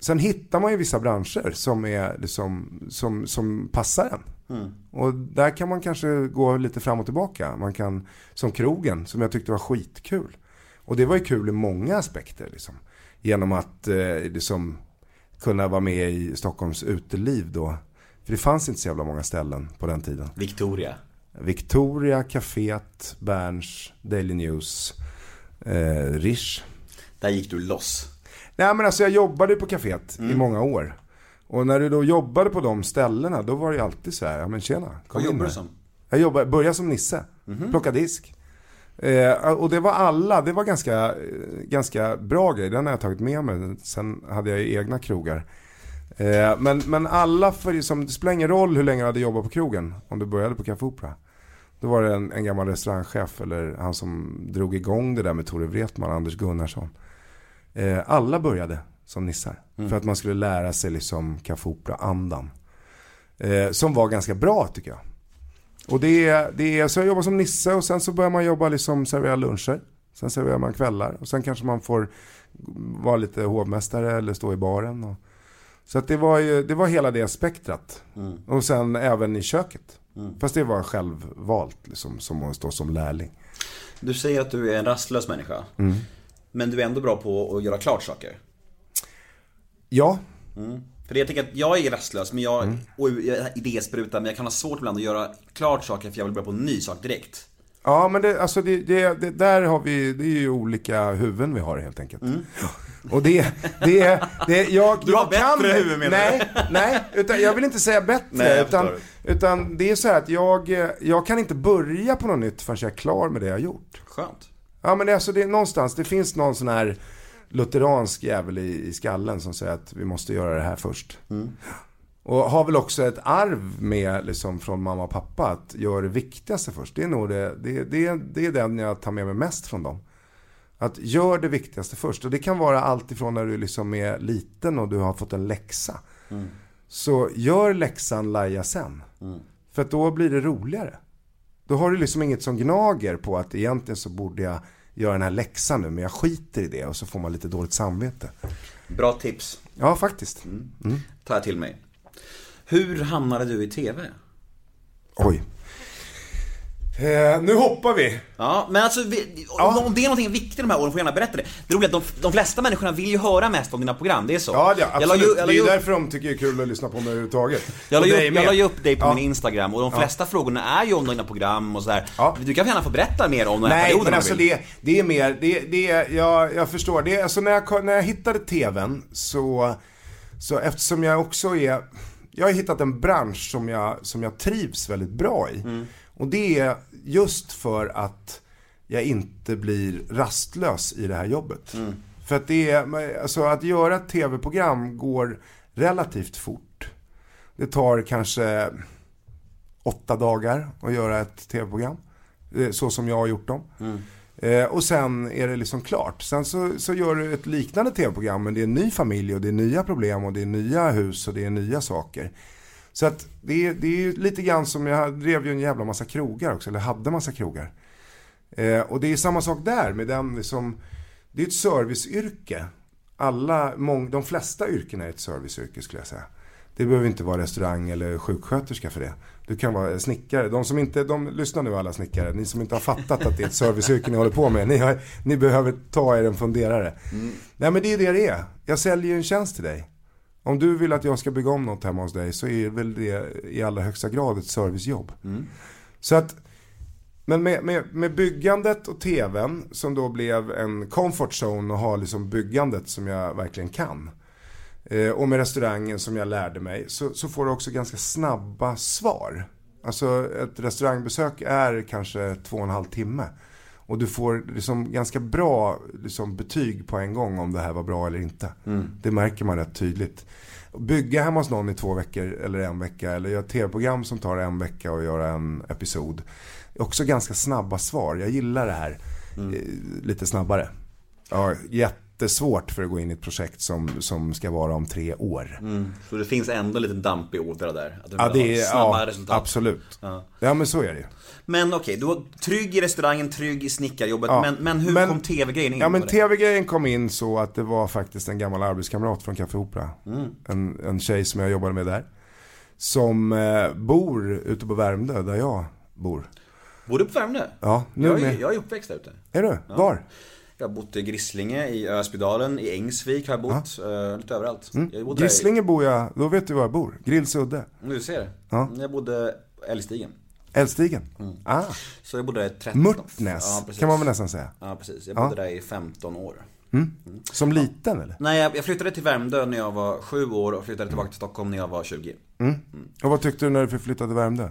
sen hittar man ju vissa branscher som, är, liksom, som, som passar en. Mm. Och där kan man kanske gå lite fram och tillbaka. Man kan, som krogen, som jag tyckte var skitkul. Och det var ju kul i många aspekter. Liksom. Genom att eh, liksom, kunna vara med i Stockholms uteliv då. För det fanns inte så jävla många ställen på den tiden. Victoria. Victoria, Café, Björns, Daily News, eh, Rish. Där gick du loss. Nej, men alltså jag jobbade på Café mm. i många år. Och när du då jobbade på de ställena, då var det alltid så här, ja men tjena. Vad jobbar du som? Jag jobbade, började som nisse. Mm-hmm. Plocka disk. Eh, och det var alla, det var ganska, ganska bra grejer. Den har jag tagit med mig. Sen hade jag ju egna krogar. Eh, men, men alla, för liksom, det spelar ingen roll hur länge du hade jobbat på krogen. Om du började på Café Opera, då var det en, en gammal restaurangchef, eller han som drog igång det där med Tore Wretman, Anders Gunnarsson. eh, Alla började som nissar. Mm. För att man skulle lära sig liksom Café Opera-andan, eh, som var ganska bra tycker jag. Och det, det, så jag jobbade som nisse. Och sen så börjar man jobba liksom, servera luncher. Sen serverar man kvällar. Och sen kanske man får vara lite hovmästare eller stå i baren och... Så att det var ju, det var hela det spektrat. Mm. Och sen även i köket. Mm. Fast det var självvalt liksom, som att stå som lärling. Du säger att du är en rastlös människa. Mm. Men du är ändå bra på att göra klart saker. Ja. Mm. För jag tänker att jag är rastlös, men jag, mm. och idéspruta, men jag kan ha svårt ibland att göra klart saker, för jag vill börja på en ny sak direkt. Ja, men det, alltså det, det, det, där har vi, det är ju olika huvuden vi har helt enkelt. Mm. Och det, det, det jag, du har jag bättre kan, huvud menar nej, nej, utan jag vill inte säga bättre. Nej, utan, utan det är så här att jag, jag kan inte börja på något nytt förrän jag är klar med det jag har gjort. Skönt. Ja, men det, alltså det är någonstans, det finns någon sån här lutheransk jävel i, i skallen som säger att vi måste göra det här först. Mm. Och har väl också ett arv med liksom från mamma och pappa att göra det viktigaste först. Det är nog det, det, det, det är den jag tar med mig mest från dem. Att gör det viktigaste först. Och det kan vara allt ifrån när du liksom är liten och du har fått en läxa. Mm. Så gör läxan, laja sen. Mm. För att då blir det roligare. Då har du liksom inget som gnager på att egentligen så borde jag göra den här läxan nu. Men jag skiter i det och så får man lite dåligt samvete. Bra tips. Ja, faktiskt. Mm. Mm. Ta till mig. Hur hamnade du i tv? Oj. Eh, nu hoppar vi. Ja, men alltså vi, ja. Om det är någonting viktigt de här åren får gärna berätta det. Det roliga är att de, de flesta människorna vill ju höra mest om dina program, det är så. Ja, ja absolut. Jag la ju, jag la ju, det är ju därför de tycker det är kul att lyssna på mig överhuvudtaget. Jag la ju, jag la ju upp dig på ja. Min Instagram och de flesta ja. Frågorna är ju om dina program och så här. Ja. Du kan gärna få berätta mer om den här perioden. Nej, men alltså det, det är mer det, det är, jag, jag förstår. Det är, alltså när jag när jag hittade tv:n så så eftersom jag också är jag har hittat en bransch som jag som jag trivs väldigt bra i. Mm. Och det är just för att jag inte blir rastlös i det här jobbet. Mm. För att det är, alltså att göra ett tv-program går relativt fort. Det tar kanske åtta dagar att göra ett tv-program. Så som jag har gjort dem. Mm. Eh, och sen är det liksom klart. Sen så, så gör du ett liknande tv-program. Men det är en ny familj och det är nya problem och det är nya hus och det är nya saker. Så att det, är, det är ju lite grann som jag drev ju en jävla massa krogar också. Eller hade massa krogar. Eh, och det är samma sak där med den liksom. Det är ett serviceyrke. Alla, mång, de flesta yrken är ett serviceyrke skulle jag säga. Det behöver inte vara restaurang eller sjuksköterska för det. Du kan vara snickare. De som inte, de lyssnar nu alla snickare. Ni som inte har fattat att det är ett serviceyrke ni håller på med. Ni, har, ni behöver ta er en funderare. Mm. Nej men det är det det är. Jag säljer ju en tjänst till dig. Om du vill att jag ska bygga om något hemma hos dig så är väl det i allra högsta grad ett servicejobb. Mm. Så att, men med, med, med byggandet och tvn som då blev en comfort zone och har liksom byggandet som jag verkligen kan. Eh, och med restaurangen som jag lärde mig så, så får du också ganska snabba svar. Alltså ett restaurangbesök är kanske två och en halv timme. Och du får liksom ganska bra liksom betyg på en gång om det här var bra eller inte. Mm. Det märker man rätt tydligt. Bygga hemma hos någon i två veckor eller en vecka. Eller göra ett tv-program som tar en vecka och göra en episod. Också ganska snabba svar. Jag gillar det här mm. lite snabbare. Ja, jättesvårt för att gå in i ett projekt som, som ska vara om tre år. Mm. Så det finns ändå lite damp i ådra där? Att det ja, det är, ja absolut. Ja. ja, men så är det ju. Men okej, du var trygg i restaurangen, trygg i snickarjobbet. Ja, men, men hur men, kom tv-grejen in? Ja, men tv-grejen kom in så att det var faktiskt en gammal arbetskamrat från Café Opera. Mm. En, en tjej som jag jobbade med där. Som eh, bor ute på Värmdö, där jag bor. Bor du på Värmdö? Ja. Nu jag, är, jag är uppväxt där ute. Är du? Ja. Var? Jag har bott i Grisslinge, i Öspedalen, i Ängsvik har jag bott, ja. uh, lite överallt. Mm. Jag bodde Grisslinge bor jag, då vet du var jag bor. Grillsudde. Du ser det. Ja. Jag bodde Älgstigen. Älgstigen? Mm. Ah. Så jag bodde där i tretton Mörtnäs, ja, kan man väl nästan säga. Ja, precis. Jag bodde ja. där i femton år. Mm. Mm. Som liten eller? Nej, jag flyttade till Värmdö när jag var sju år och flyttade tillbaka till Stockholm när jag var tjugo. Mm. Mm. Och vad tyckte du när du flyttade till Värmdö?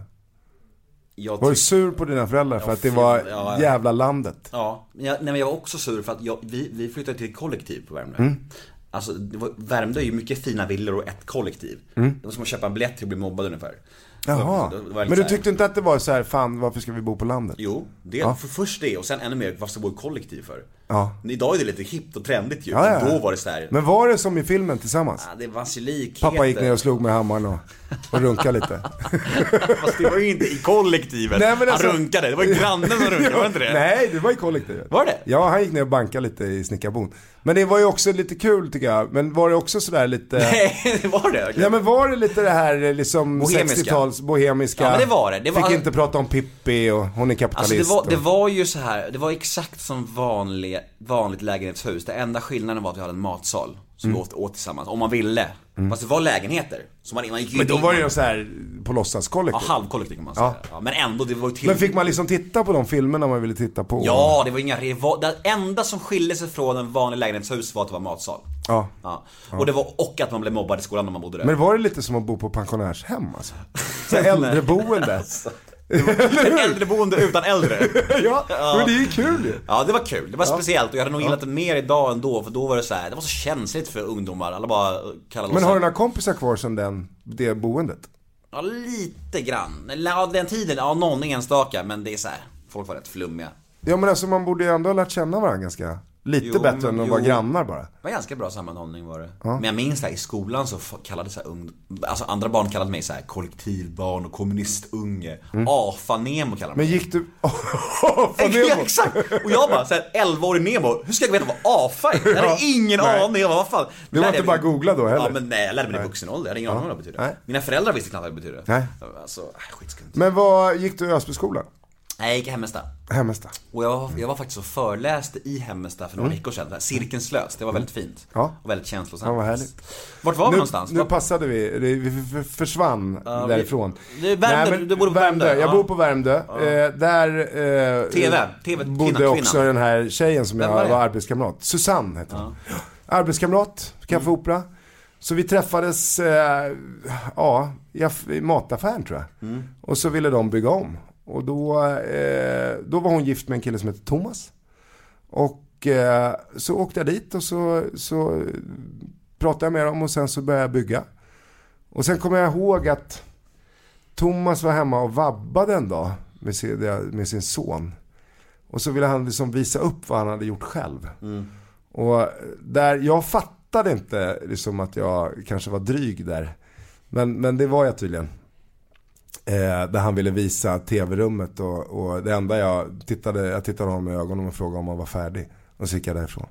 Jag var du sur på dina föräldrar för att det var ja, jävla landet? Ja, nej, men jag var också sur för att jag, vi, vi flyttade till ett kollektiv på Värmdö. Mm. Alltså, det var, Värmdö är ju mycket fina villor och ett kollektiv. Mm. Det var som att köpa en biljett till att bli mobbad ungefär. Jaha, så, men du tyckte inte att det var så här, fan varför ska vi bo på landet? Jo, det, ja. för först det och sen ännu mer, varför ska bo i kollektiv för? Ja. Idag är det lite hippt och trendigt ju, ja, ja. Då var det så här. Men var det som i filmen Tillsammans? Ja, det var likheter. Pappa gick ner och slog med hammaren och, och runkade lite. Fast det var ju inte i kollektivet. Nej, men alltså, han runkade, det var ju grannen som runkade, ja, var inte det? Nej, det var i kollektivet. Var det? Ja, han gick ner och bankade lite i snickarbon. Men det var ju också lite kul tycker jag. Men var det också sådär lite... Nej, var det? Okay. Ja, men var det lite det här liksom sextiotals bohemiska. Ja, men det var det. Det var... Fick inte prata om Pippi och hon är kapitalist. Alltså, det, var, och... det var ju så här, det var exakt som vanlig, vanligt lägenhetshus. Det enda skillnaden var att vi hade en matsal som mm. vi åt, åt tillsammans, om man ville. Mm. Fast det var lägenheter. Så man, man gick men då in var det ju så här på låtsaskollektiv. Ja, halvkollektiv kan man säga. Ja. Ja, men ändå, det var ju till... Men fick man liksom titta på de filmerna man ville titta på? Ja, det var inga rival... Det enda som skilde sig från en vanlig lägenhetshus var att det var matsal. Ja. Ja. Ja. Och det var och att man blev mobbad i skolan när man bodde där. Men var det lite som att bo på pensionärshem alltså? Så äldreboende. Alltså. Det var en äldreboende utan äldre. Ja, men det är ju kul. Ja, det var kul, det var ja. speciellt. Och jag hade nog gillat det mer idag än då. För då var det så här, det var så känsligt för ungdomar. Alla bara kallade. Men har du några kompisar kvar som den, det boendet? Ja, lite grann. Ja, den tiden, ja, någon enstaka. Men det är så här, folk var rätt flummiga. Ja, men alltså man borde ju ändå ha lärt känna varandra ganska lite jo, bättre än att vara grannar bara. Det var ganska bra sammanhållning var det. Ja. Men jag minns här, i skolan så kallade så här ung, alltså andra barn kallade mig så här kollektivbarn och kommunistunge. Mm. Afa Nemo kallade mig. Men gick du Afa Nemo? Exakt. Och jag bara så här elvaårig Nemo. Hur ska jag veta vad Afa är? Jag hade ja. ingen nej. aning om vad fan. Det var inte bara googla då heller. Ja, men nej, jag lärde mig i vuxen ålder. Jag hade ingen aning om vad det betyder. Nej. Mina föräldrar visste knappt vad det betyder. Nej. Alltså, skitskumt. Men vad gick du i Ösbyskolan? Nej, jag gick i Hemmestad. Hemmestad. Och jag var, jag var faktiskt så föreläst i Hemmestad för några mm. veckor sedan. Cirkenslöst, det var väldigt fint. Ja. Och väldigt känslosamt. Ja, vad härligt. Vart var vi nu, någonstans? Nu passade vi, vi försvann uh, därifrån. Vi, Värmdö, Nej, men, du bor på Värmdö. Värmdö. Jag bor på Värmdö. Uh. Eh, där eh, TV, TV, bodde kvinna, också kvinna. Den här tjejen som jag var, var arbetskamrat. Susanne heter hon. Uh. Arbetskamrat, Café Opera. Mm. Så vi träffades eh, ja, i mataffären tror jag. Mm. Och så ville de bygga om. Och då, eh, då var hon gift med en kille som heter Thomas. Och eh, så åkte jag dit och så, så pratade jag med dem och sen så började jag bygga. Och sen kommer jag ihåg att Thomas var hemma och vabbade en dag med sin, med sin son. Och så ville han liksom visa upp vad han hade gjort själv. Mm. Och där, jag fattade inte liksom att jag kanske var dryg där. Men, men det var jag tydligen. Eh, där han ville visa tv-rummet och, och det enda jag tittade jag tittade honom i ögonen och frågade om han var färdig och så gick jag därifrån.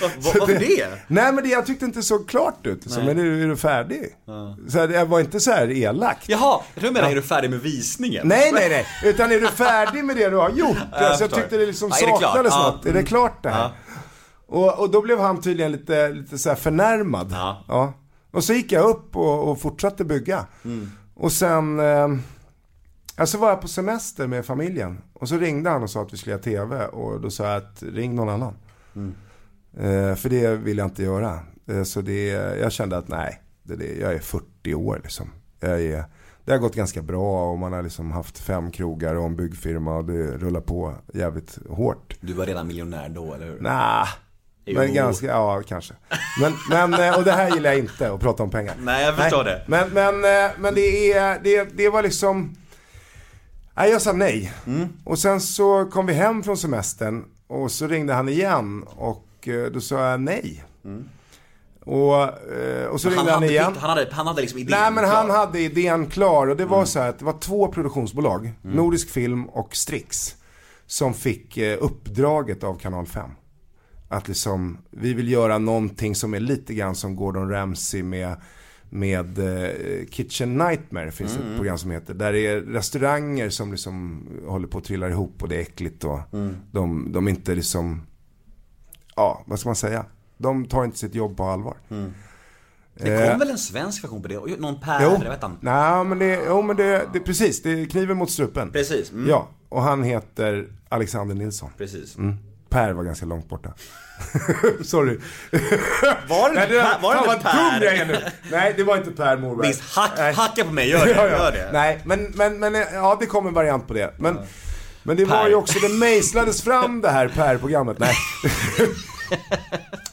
Varför det, det? Nej, men det, jag tyckte inte så klart ut så, men är, är du färdig? Ja. Så jag var inte så här elakt. Jaha, jag tror menar, ja. Är du färdig med visningen? Nej, nej, nej, utan är du färdig med det du har gjort? Ja, jag, så jag tyckte det liksom ja, saknades ja. något. Är det klart det här? Ja. Och, och då blev han tydligen lite, lite så här förnärmad ja. Ja. Och så gick jag upp och, och fortsatte bygga. Mm. Och sen eh, alltså var jag på semester med familjen. Och så ringde han och sa att vi skulle ha tv. Och då sa jag att ring någon annan. Mm. Eh, för det vill jag inte göra. Eh, så det, jag kände att nej, det, det, jag är fyrtio år liksom. Jag är, det har gått ganska bra och man har liksom haft fem krogar och en byggfirma. Och det rullar på jävligt hårt. Du var redan miljonär då, eller hur? Nej. Nah. Men ganska, ja kanske. Men, men, och det här gillar jag inte, att prata om pengar. Nej, jag förstår nej. det. Men, men, men det, är, det, det var liksom... Nej, jag sa nej. Mm. Och sen så kom vi hem från semestern och så ringde han igen och då sa jag nej. Mm. Och, och så han ringde han igen. Hade, han, hade, han hade liksom idén klar. Nej, men han klar. hade idén klar. Och det var mm. så här att det var två produktionsbolag. Mm. Nordisk Film och Strix. Som fick uppdraget av Kanal fem. Att liksom, vi vill göra någonting som är lite grann som Gordon Ramsay med, med eh, Kitchen Nightmare finns mm. ett program som heter. Där är restauranger som liksom håller på att trilla ihop och det är äckligt och mm. de, de inte liksom, ja vad ska man säga, de tar inte sitt jobb på allvar. Mm. Det kom väl en svensk version på det? Någon Per, jo. eller vet han? Nej, men det, jo, men det, det, precis, det är kniven mot strupen. Precis. Mm. Ja, och han heter Alexander Nilsson. Precis. Mm. Per var ganska långt borta. Sorry. Var det, nej, det var, var det var Per? Nu. Nej, det var inte Per Morberg. Visst, hack, hacka på mig, gör det. Ja, ja. Gör det. Nej, men, men, men ja, det kom en variant på det. Men, ja. men det per. var ju också, det mejslades fram det här Per-programmet. Nej.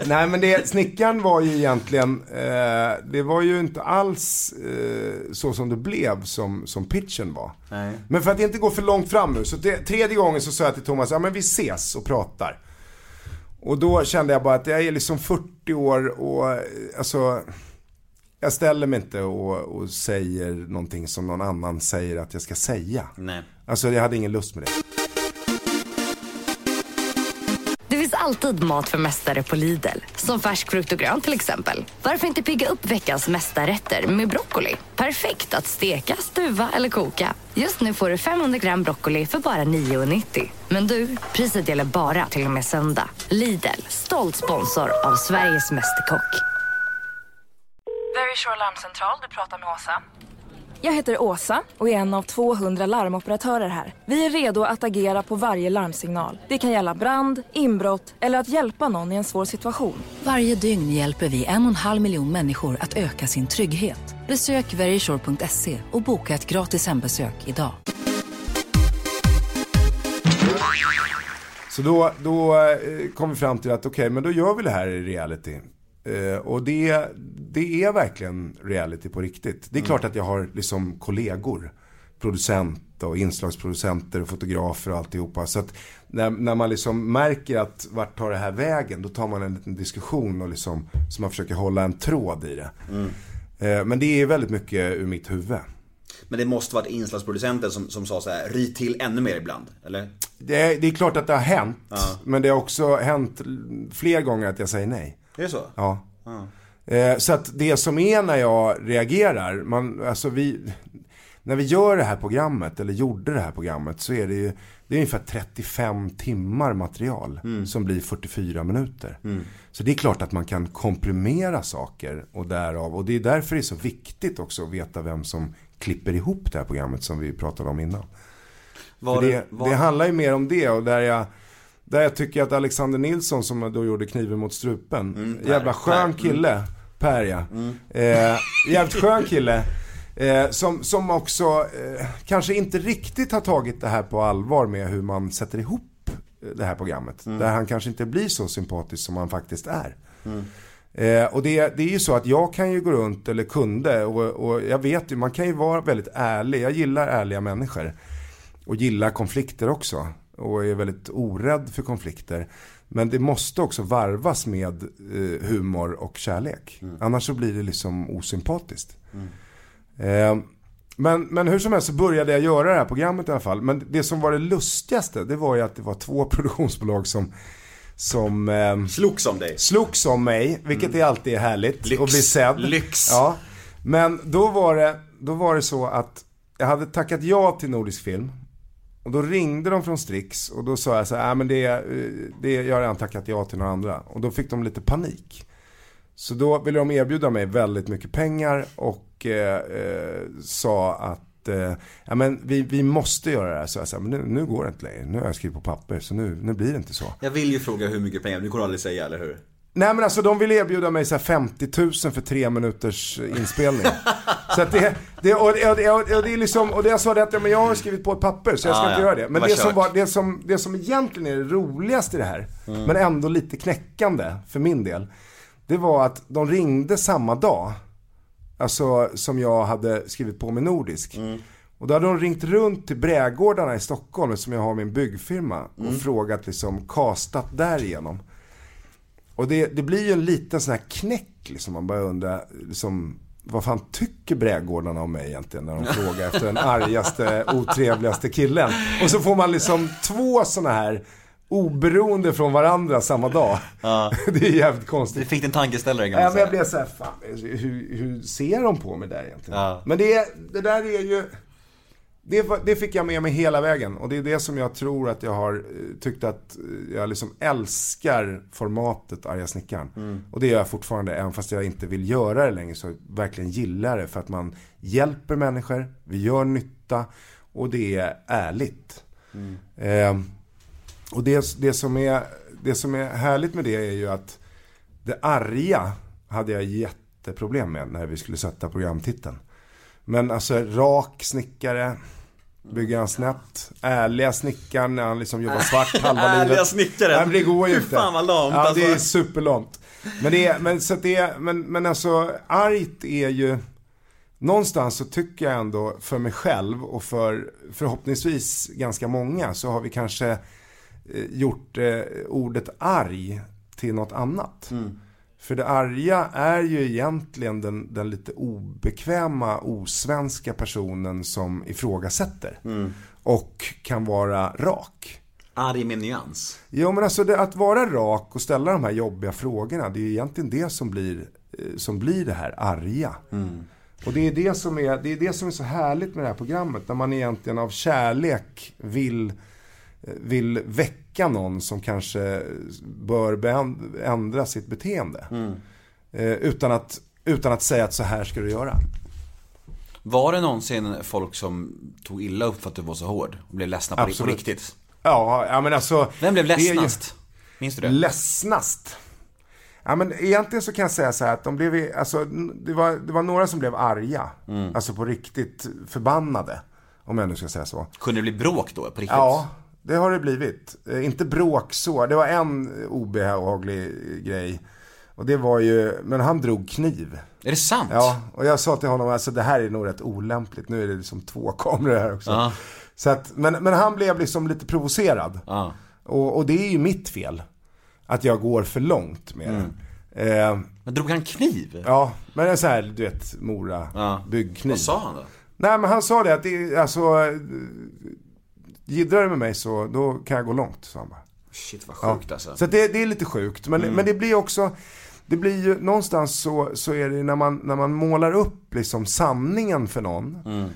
Nej, men det, snickaren var ju egentligen, eh, det var ju inte alls eh, så som det blev som, som pitchen var. Nej. Men för att det inte går för långt fram nu, så det, tredje gången så sa jag till Thomas, ja men vi ses och pratar. Och då kände jag bara att jag är liksom fyrtio år och alltså, jag ställer mig inte och, och säger någonting som någon annan säger att jag ska säga. Nej. Alltså jag hade ingen lust med det. Alltid mat för mästare på Lidl. Som färsk frukt och grönt till exempel. Varför inte pigga upp veckans mästarrätter med broccoli? Perfekt att steka, stuva eller koka. Just nu får du femhundra gram broccoli för bara nio nittio. Men du, priset gäller bara till och med söndag. Lidl, stolt sponsor av Sveriges mästerkock. Very Shore Larmcentral, du pratar med Åsa. Jag heter Åsa och är en av tvåhundra larmoperatörer här. Vi är redo att agera på varje larmsignal. Det kan gälla brand, inbrott eller att hjälpa någon i en svår situation. Varje dygn hjälper vi en och en halv miljon människor att öka sin trygghet. Besök verisure punkt se och boka ett gratis hembesök idag. Så då, då kom vi fram till att okej, okay, men då gör vi det här i reality. Uh, och det, det är verkligen reality på riktigt. Det är mm. klart att jag har liksom kollegor, producent och inslagsproducenter och fotografer och alltihopa. Så att när, när man liksom märker att vart tar det här vägen, då tar man en liten diskussion och liksom, så man försöker hålla en tråd i det. Mm. Uh, men det är väldigt mycket ur mitt huvud. Men det måste varit inslagsproducenten som, som sa så här, ry till ännu mer ibland, eller? Det är, det är klart att det har hänt, uh. men det har också hänt fler gånger att jag säger nej. Det är så? Ja. Ah. Eh, så att det som är när jag reagerar, man, alltså vi, när vi gör det här programmet, eller gjorde det här programmet, så är det ju det är ungefär trettiofem timmar material mm. som blir fyrtiofyra minuter. Mm. Så det är klart att man kan komprimera saker och därav, och det är därför det är så viktigt också att veta vem som klipper ihop det här programmet som vi pratade om innan. Var, det, var... det handlar ju mer om det, och där jag Där jag tycker att Alexander Nilsson, som då gjorde Kniven mot strupen, mm, per, jävla skön per, kille, mm. Per ja. Mm. Eh, jävligt skön kille. Eh, som, som också eh, kanske inte riktigt har tagit det här på allvar med hur man sätter ihop det här programmet. Mm. Där han kanske inte blir så sympatisk som han faktiskt är. Mm. Eh, och det, det är ju så att jag kan ju gå runt, eller kunde, och, och jag vet ju, man kan ju vara väldigt ärlig. Jag gillar ärliga människor. Och gillar konflikter också. Och är väldigt orädd för konflikter. Men det måste också varvas med eh, humor och kärlek. Mm. Annars så blir det liksom osympatiskt. Mm. Eh, men, men hur som helst så började jag göra det här programmet i alla fall. Men det som var det lustigaste, det var ju att det var två produktionsbolag som... som eh, slogs om dig. Slogs om mig, vilket mm. är alltid härligt. Lyx. Och bli sedd. Lyx. Ja. Men då var, det, då var det så att jag hade tackat ja till Nordisk Film. Och då ringde de från Strix och då sa jag så här, äh, men det, det jag har redan tackat ja till några andra. Och då fick de lite panik. Så då ville de erbjuda mig väldigt mycket pengar och eh, sa att eh, ja, men vi, vi måste göra det här. Så jag sa, men nu, nu går det inte längre. Nu har jag skrivit på papper så nu, nu blir det inte så. Jag vill ju fråga hur mycket pengar, du kommer aldrig säga, eller hur? Nej, men alltså de ville erbjuda mig så här femtio tusen för tre minuters inspelning. Så att det det och, och, och, och det är liksom, och det jag sa det att ja, men jag har skrivit på ett papper så jag ska ah, inte ja. göra det. Men det, det som var det som det som egentligen är det roligaste i det här, mm. men ändå lite knäckande för min del. Det var att de ringde samma dag. Alltså som jag hade skrivit på med Nordisk. Mm. Och då hade de ringt runt till brädgårdarna i Stockholm som jag har min byggfirma och mm. frågat liksom kastat därigenom. Och det, det blir ju en liten sån här knäck liksom, man börjar undra liksom, vad fan tycker brädgårdarna om mig egentligen när de frågar efter den argaste, otrevligaste killen. Och så får man liksom två såna här oberoende från varandra samma dag. Ja. Det är jävligt konstigt. Du fick en tankeställare. Ja, men jag blev så här, fan, hur, hur ser de på mig där egentligen? Ja. Men det, det där är ju... Det, det fick jag med mig hela vägen. Och det är det som jag tror att jag har tyckt att jag liksom älskar formatet Arga snickaren. Mm. Och det gör jag fortfarande, även fast jag inte vill göra det längre, så verkligen gillar det. För att man hjälper människor, vi gör nytta och det är ärligt. Mm. Eh, och det, det, som är, det som är härligt med det är ju att det arga hade jag jätteproblem med när vi skulle sätta programtiteln. Men alltså rak snickare... bygger han snabbt. Ärliga snickaren när han liksom jobbar svart halva livet. Ärliga snickaren. Nej, men det går ju inte. Fy fan vad lamt. Ja, alltså. Det är superlamt. Men, det är, men, så att det är, men, men alltså argt är ju... Någonstans så tycker jag ändå för mig själv och för förhoppningsvis ganska många så har vi kanske eh, gjort eh, ordet arg till något annat. Mm. För det arga är ju egentligen den, den lite obekväma, osvenska personen som ifrågasätter. Mm. Och kan vara rak. Arg med nyans. Ja, men alltså det, att vara rak och ställa de här jobbiga frågorna, det är ju egentligen det som blir, som blir det här arga. Mm. Och det är det, som är, det är det som är så härligt med det här programmet. När man egentligen av kärlek vill... vill väcka någon som kanske bör beänd- ändra sitt beteende. Mm. eh, utan att utan att säga att så här ska du göra. Var det någonsin folk som tog illa upp för att du var så hård och blev ledsna på, på riktigt? Ja, ja, men alltså... Vem blev ledsnast? Ju... Minns du det? Ledsnast? Ja, men egentligen så kan jag säga så här att de blev, alltså, det, var, det var några som blev arga. Mm. Alltså på riktigt förbannade, om jag nu ska säga så. Kunde det bli bråk då på riktigt? Ja, det har det blivit. Inte bråk så. Det var en obehaglig grej. Och det var ju, men han drog kniv. Är det sant? Ja, och jag sa till honom, alltså det här är nog rätt olämpligt. Nu är det liksom två kameror här också. Uh-huh. Så att, men, men han blev liksom lite provocerad. Uh-huh. Och, och det är ju mitt fel. Att jag går för långt med mm. det. Eh, men drog han kniv? Ja, men det är så här, du vet, Mora, uh-huh. byggkniv. Vad sa han då? Nej, men han sa det att det, alltså, gidrar du med mig så då kan jag gå långt, sa han bara. Shit, vad sjukt ja. alltså. Så det, det är lite sjukt. Men, mm. men det blir också... Det blir ju någonstans så, så är det när man, när man målar upp liksom sanningen för någon. Mm.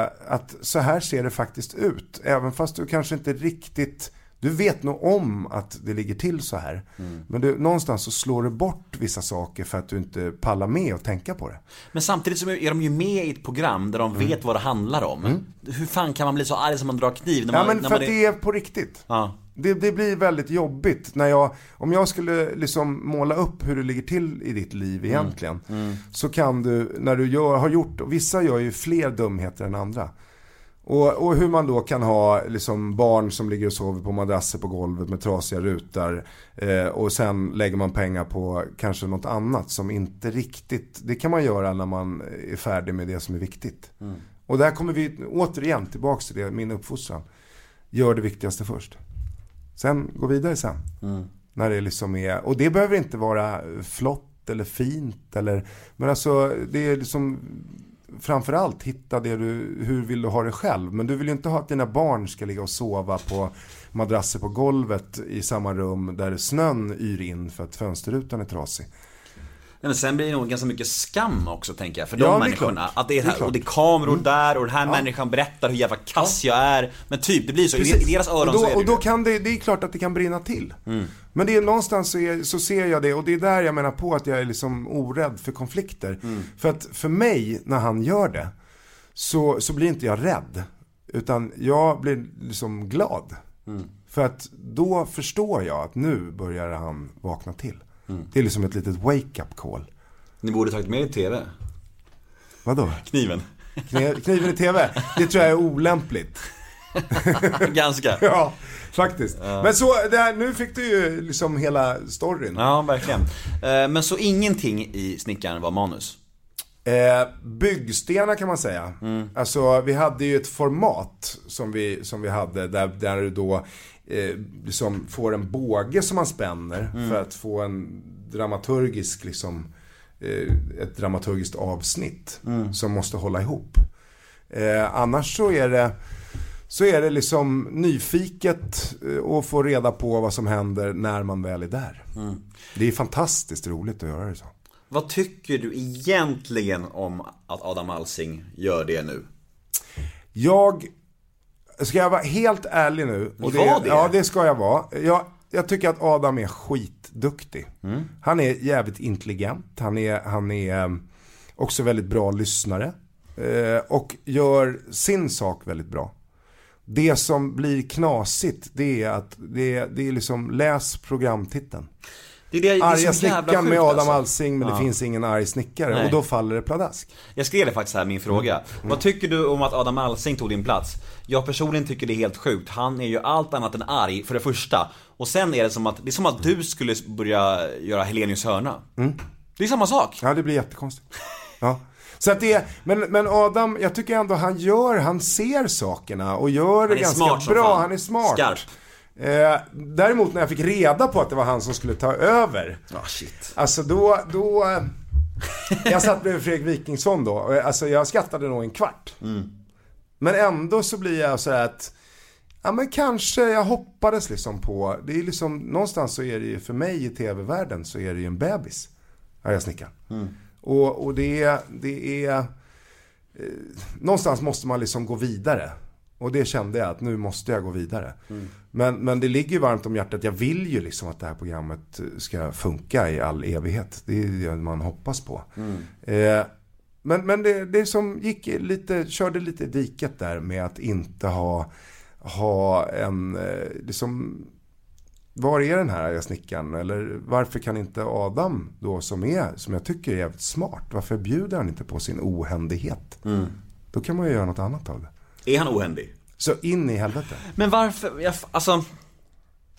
Eh, att så här ser det faktiskt ut. Även fast du kanske inte riktigt... Du vet nog om att det ligger till så här. Mm. Men du, någonstans så slår du bort vissa saker för att du inte pallar med och tänka på det. Men samtidigt så är de ju med i ett program där de mm. vet vad det handlar om. Mm. Hur fan kan man bli så arg som man drar kniv? När man, ja, men när för man är... att det är på riktigt. Ja. Det, det blir väldigt jobbigt när jag, om jag skulle liksom måla upp hur det ligger till i ditt liv egentligen, mm. Mm. så kan du, när du gör, har gjort, och vissa gör ju fler dumheter än andra. Och, och hur man då kan ha liksom barn som ligger och sover på madrasser på golvet med trasiga rutor eh, och sen lägger man pengar på kanske något annat som inte riktigt, det kan man göra när man är färdig med det som är viktigt. Mm. Och där kommer vi återigen tillbaka till det, min uppfostran. Gör det viktigaste först. Sen gå vidare sen. Mm. När det liksom är, och det behöver inte vara flott eller fint eller, men alltså det är liksom framförallt hitta det du, hur vill du ha det själv, men du vill ju inte ha att dina barn ska ligga och sova på madrasser på golvet i samma rum där snön yr in för att fönsterrutan är trasig. Nej, men sen blir det nog ganska mycket skam också, tänker jag, för de ja, människorna det att det är, det är här, och det är kameror mm. där och den här ja. människan berättar hur jävla kass ja. jag är, men typ det blir så precis. I deras öron och då, så är det, och då kan det, det är klart att det kan brinna till. Mm. Men det är någonstans så, är, så ser jag det, och det är där jag menar på att jag är liksom orädd för konflikter. Mm. För att för mig när han gör det så så blir inte jag rädd, utan jag blir liksom glad. Mm. För att då förstår jag att nu börjar han vakna till. Mm. Det är liksom ett litet wake-up call. Ni borde tagit med i tv. Vadå? Kniven. Kniv, kniven i tv, det tror jag är olämpligt. Ganska. Ja, faktiskt. Ja. Men så, det här, nu fick du ju liksom hela storyn. Ja, verkligen. Men så ingenting i Snickaren var manus? Eh, byggstenar kan man säga. Mm. Alltså, vi hade ju ett format som vi, som vi hade där, där du då eh, liksom får en båge som man spänner mm. för att få en dramaturgisk liksom, eh, ett dramaturgiskt avsnitt mm. som måste hålla ihop. Eh, annars så är det så är det liksom nyfiket och få reda på vad som händer när man väl är där. Mm. Det är fantastiskt roligt att göra det så. Vad tycker du egentligen om att Adam Alsing gör det nu? Jag ska jag vara helt ärlig nu, och det, det? Ja, det ska jag vara. Jag, jag tycker att Adam är skitduktig. Mm. Han är jävligt intelligent. Han är han är också väldigt bra lyssnare och gör sin sak väldigt bra. Det som blir knasigt, det är att det det är liksom, läs programtiteln. Det är det, det Arga snickaren med Adam alltså. Alsing, men ja. det finns ingen arg snickare. Nej. Och då faller det pladask. Jag skrev det faktiskt här, min fråga. Mm. Mm. Vad tycker du om att Adam Alsing tog din plats? Jag personligen tycker det är helt sjukt. Han är ju allt annat än arg för det första. Och sen är det som att, det är som att du skulle börja göra Helenius hörna. Mm. Det är samma sak. Ja, det blir jättekonstigt. Ja. Så att det är, men, men Adam, jag tycker ändå han gör, han ser sakerna och gör det ganska bra. Han är smart. Skarp. Eh, däremot när jag fick reda på att det var han som skulle ta över. Oh, shit. Alltså då, då jag satt bredvid Fredrik Wikingsson då. Alltså jag skrattade nog en kvart. Mm. Men ändå så blir jag så här att ja, men kanske jag hoppades liksom på. Det är liksom någonstans så är det ju för mig i tv-världen så är det ju en bebis. Ja, jag snickar. Mm. Och, och det är, det är eh, någonstans måste man liksom gå vidare. Och det kände jag att nu måste jag gå vidare. Mm. Men, men det ligger ju varmt om hjärtat. Jag vill ju liksom att det här programmet ska funka i all evighet. Det är det man hoppas på. Mm. Eh, Men, men det, det som gick lite, körde lite i diket där med att inte ha, ha en... Det som, var är den här Arga snickaren? Eller varför kan inte Adam då som är, som jag tycker är jävligt smart, varför bjuder han inte på sin ohändighet? Mm. Då kan man ju göra något annat av det. Är han ohändig? Så in i helvete. Men varför, jag, alltså...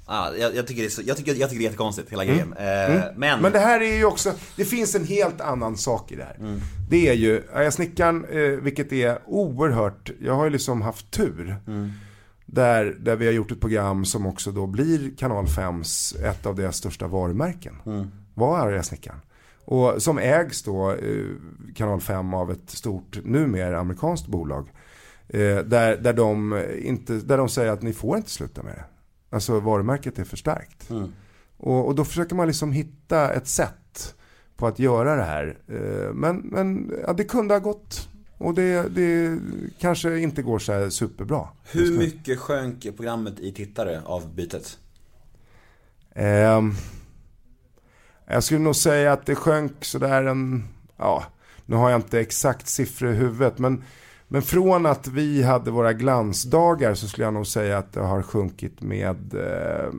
Ah, jag, jag, tycker det är så, jag, tycker, jag tycker det är jättekonstigt hela grejen. Mm. Eh, mm. Men... men det här är ju också, det finns en helt annan sak i det här. Mm. Det är ju, jag snickaren, eh, vilket är oerhört, jag har ju liksom haft tur. Mm. Där, där vi har gjort ett program som också då blir Kanal fems, ett av deras största varumärken. Mm. Vad är jag snickaren? Och som ägs då eh, Kanal fem av ett stort, numera amerikanskt bolag. Eh, där, där, de inte, där de säger att ni får inte sluta med det. Alltså varumärket är förstärkt. Mm. Och, och då försöker man liksom hitta ett sätt på att göra det här. Men, men ja, det kunde ha gått. Och det, det kanske inte går så här superbra. Hur mycket sjönk programmet i tittare av bytet? Eh, jag skulle nog säga att det sjönk sådär en... Ja, nu har jag inte exakt siffror i huvudet, men... Men från att vi hade våra glansdagar så skulle jag nog säga att det har sjunkit med eh,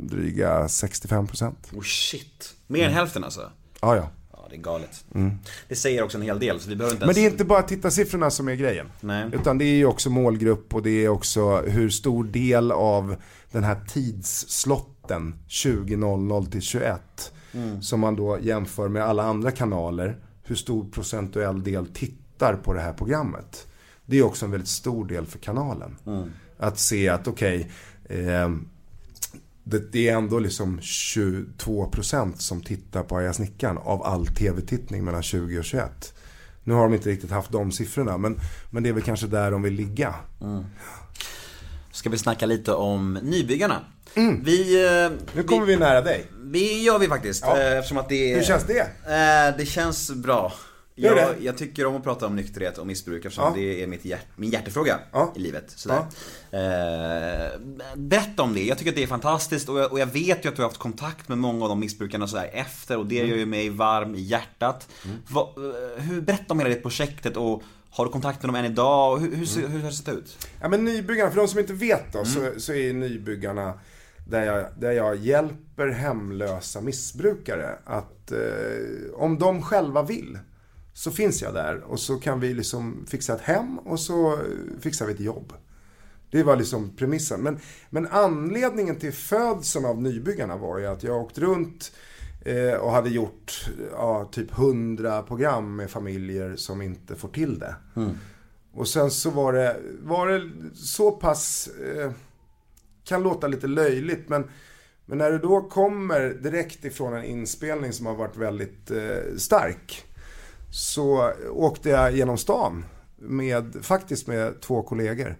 dryga sextiofem procent. Oh shit, mer än mm. hälften alltså? Ja, ja. Ja, det är galet. Mm. Det säger också en hel del. Så vi behöver inte ens... Men det är inte bara tittarsiffrorna som är grejen. Nej. Utan det är ju också målgrupp och det är också hur stor del av den här tidsslotten tjugo noll noll till tjugoett mm. som man då jämför med alla andra kanaler, hur stor procentuell del tittar på det här programmet. Det är också en väldigt stor del för kanalen. Mm. Att se att okej, okay, eh, det, det är ändå liksom tjugotvå procent som tittar på Arga snickaren av all tv-tittning mellan tjugo och tjugoett. Nu har de inte riktigt haft de siffrorna, men, men det är väl kanske där de vill ligga. Mm. Ska vi snacka lite om Nybyggarna. Mm. Vi, nu kommer vi, vi nära dig. Det gör vi faktiskt. Ja. Eftersom att det, hur känns det? Eh, det känns bra. Jag, jag tycker om att prata om nykterhet och missbruk eftersom ja. det är mitt hjärt, min hjärtefråga ja. i livet. Sådär. Ja. Eh, berätta om det. Jag tycker att det är fantastiskt och jag, och jag vet ju att du har haft kontakt med många av de missbrukarna sådär efter och det mm. gör ju mig varm i hjärtat. Mm. Va, hur, berätta om hela det projektet och har du kontakt med dem än idag? Och hur, hur, mm. hur har det sett ut? Ja, men Nybyggarna, för de som inte vet då, mm. så, så är Nybyggarna där jag, där jag hjälper hemlösa missbrukare att eh, om de själva vill så finns jag där och så kan vi liksom fixa ett hem och så fixar vi ett jobb. Det var liksom premissen. Men, men anledningen till födseln av Nybyggarna var ju att jag åkt runt eh, och hade gjort ja, typ hundra program med familjer som inte får till det. Mm. Och sen så var det, var det så pass, eh, kan låta lite löjligt men... Men när du då kommer direkt ifrån en inspelning som har varit väldigt eh, stark... Så åkte jag genom stan med, faktiskt med två kollegor.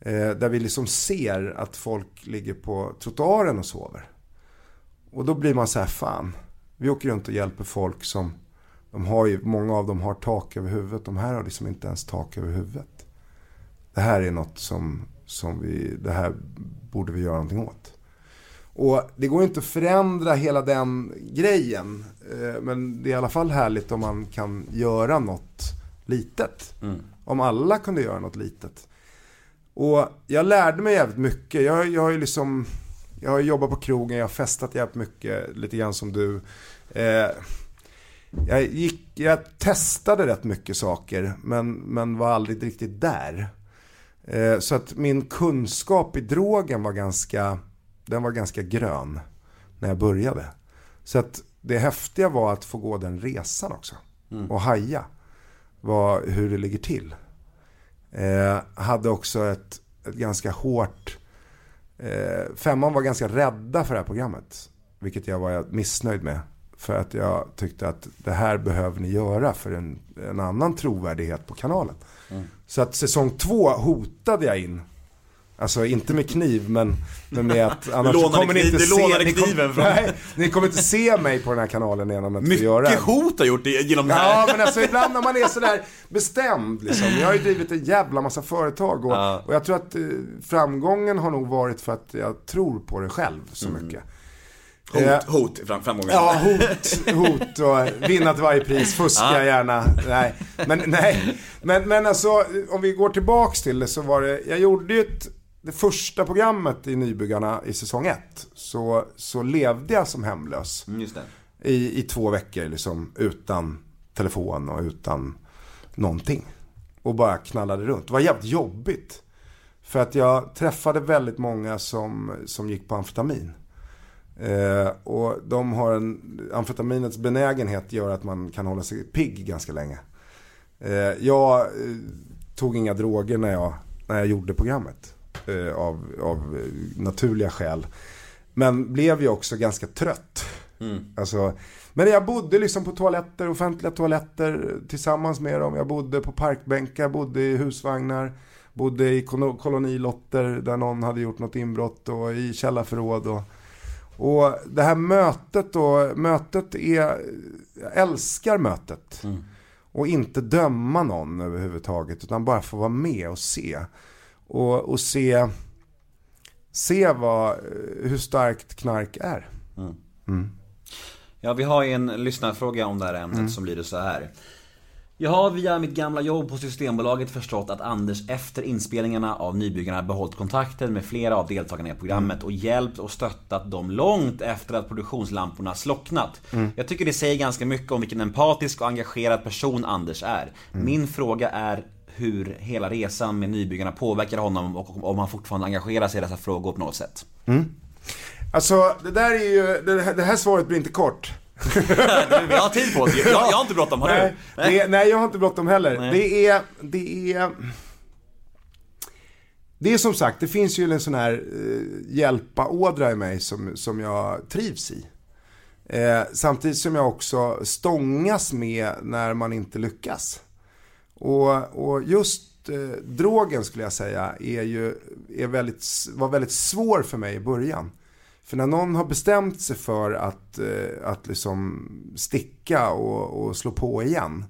Eh, där vi liksom ser att folk ligger på trottoaren och sover. Och då blir man så här, fan. Vi åker runt och hjälper folk som, de har ju, många av dem har tak över huvudet. De här har liksom inte ens tak över huvudet. Det här är något som, som vi, det här borde vi göra någonting åt. Och det går inte att förändra hela den grejen. Men det är i alla fall härligt om man kan göra något litet. Mm. Om alla kunde göra något litet. Och jag lärde mig jävligt mycket. Jag, jag har ju liksom, jag har jobbat på krogen. Jag har festat jävligt mycket. Lite grann som du. Eh, jag, gick, jag testade rätt mycket saker. Men, men var aldrig riktigt där. Eh, så att min kunskap i drogen var ganska... Den var ganska grön när jag började. Så att det häftiga var att få gå den resan också. Mm. Och haja var hur det ligger till. Eh, hade också ett, ett ganska hårt... Eh, femman var ganska rädda för det här programmet. Vilket jag var missnöjd med. För att jag tyckte att det här behöver ni göra för en, en annan trovärdighet på kanalen. Mm. Så att säsong två hotade jag in... Alltså inte med kniv men, men med att annars kommer ni inte se ni kommer, nej, ni kommer inte se mig på den här kanalen genom att mycket vi gör det. Mycket hot har gjort det genom det här. Ja men alltså ibland när man är så där bestämd liksom. Jag har ju drivit en jävla massa företag och, ja. och jag tror att eh, framgången har nog varit för att jag tror på det själv så mm. mycket. Hot, hot framför många. Ja, hot, hot och vinna till varje pris, fuska ah. gärna. Nej, men nej. Men men alltså om vi går tillbaks till det, så var det, jag gjorde ju ett, det första programmet i Nybyggarna i säsong ett, så så levde jag som hemlös. Just det. I i två veckor liksom, utan telefon och utan någonting, och bara knallade runt. Det var jävligt jobbigt, för att jag träffade väldigt många som som gick på amfetamin. Eh, och de har en, amfetaminets benägenhet gör att man kan hålla sig pigg ganska länge. eh, jag eh, tog inga droger när jag, när jag gjorde programmet, eh, av, av naturliga skäl, men blev ju också ganska trött. mm. Alltså, men jag bodde liksom på toaletter, offentliga toaletter, tillsammans med dem. Jag bodde på parkbänkar, bodde i husvagnar, bodde i kolonilotter där någon hade gjort något inbrott, och i källarförråd. Och Och det här mötet då, mötet är, jag älskar mötet. Mm. Och inte döma någon överhuvudtaget, utan bara få vara med och se. Och, och se, se vad, hur starkt knark är. Mm. Mm. Ja, vi har en lyssnarfråga om det här ämnet mm. som blir det så här. Jag har via mitt gamla jobb på Systembolaget förstått att Anders efter inspelningarna av Nybyggarna behållit kontakten med flera av deltagarna i programmet och hjälpt och stöttat dem långt efter att produktionslamporna slocknat. Mm. Jag tycker det säger ganska mycket om vilken empatisk och engagerad person Anders är. Mm. Min fråga är hur hela resan med Nybyggarna påverkar honom, och om han fortfarande engagerar sig i dessa frågor på något sätt. Mm. Alltså, det där är ju, det här, det här svaret blir inte kort. Jag har tid på det. Jag, jag har inte bråttom, har nej, du? Nej. Det, nej, jag har inte bråttom heller. Nej. Det är det är det är som sagt, det finns ju en sån här eh, hjälpaådra i mig som som jag trivs i. Eh, samtidigt som jag också stångas med när man inte lyckas. Och och just eh, drogen skulle jag säga är ju är väldigt var väldigt svår för mig i början. För när någon har bestämt sig för att, att liksom sticka och, och slå på igen,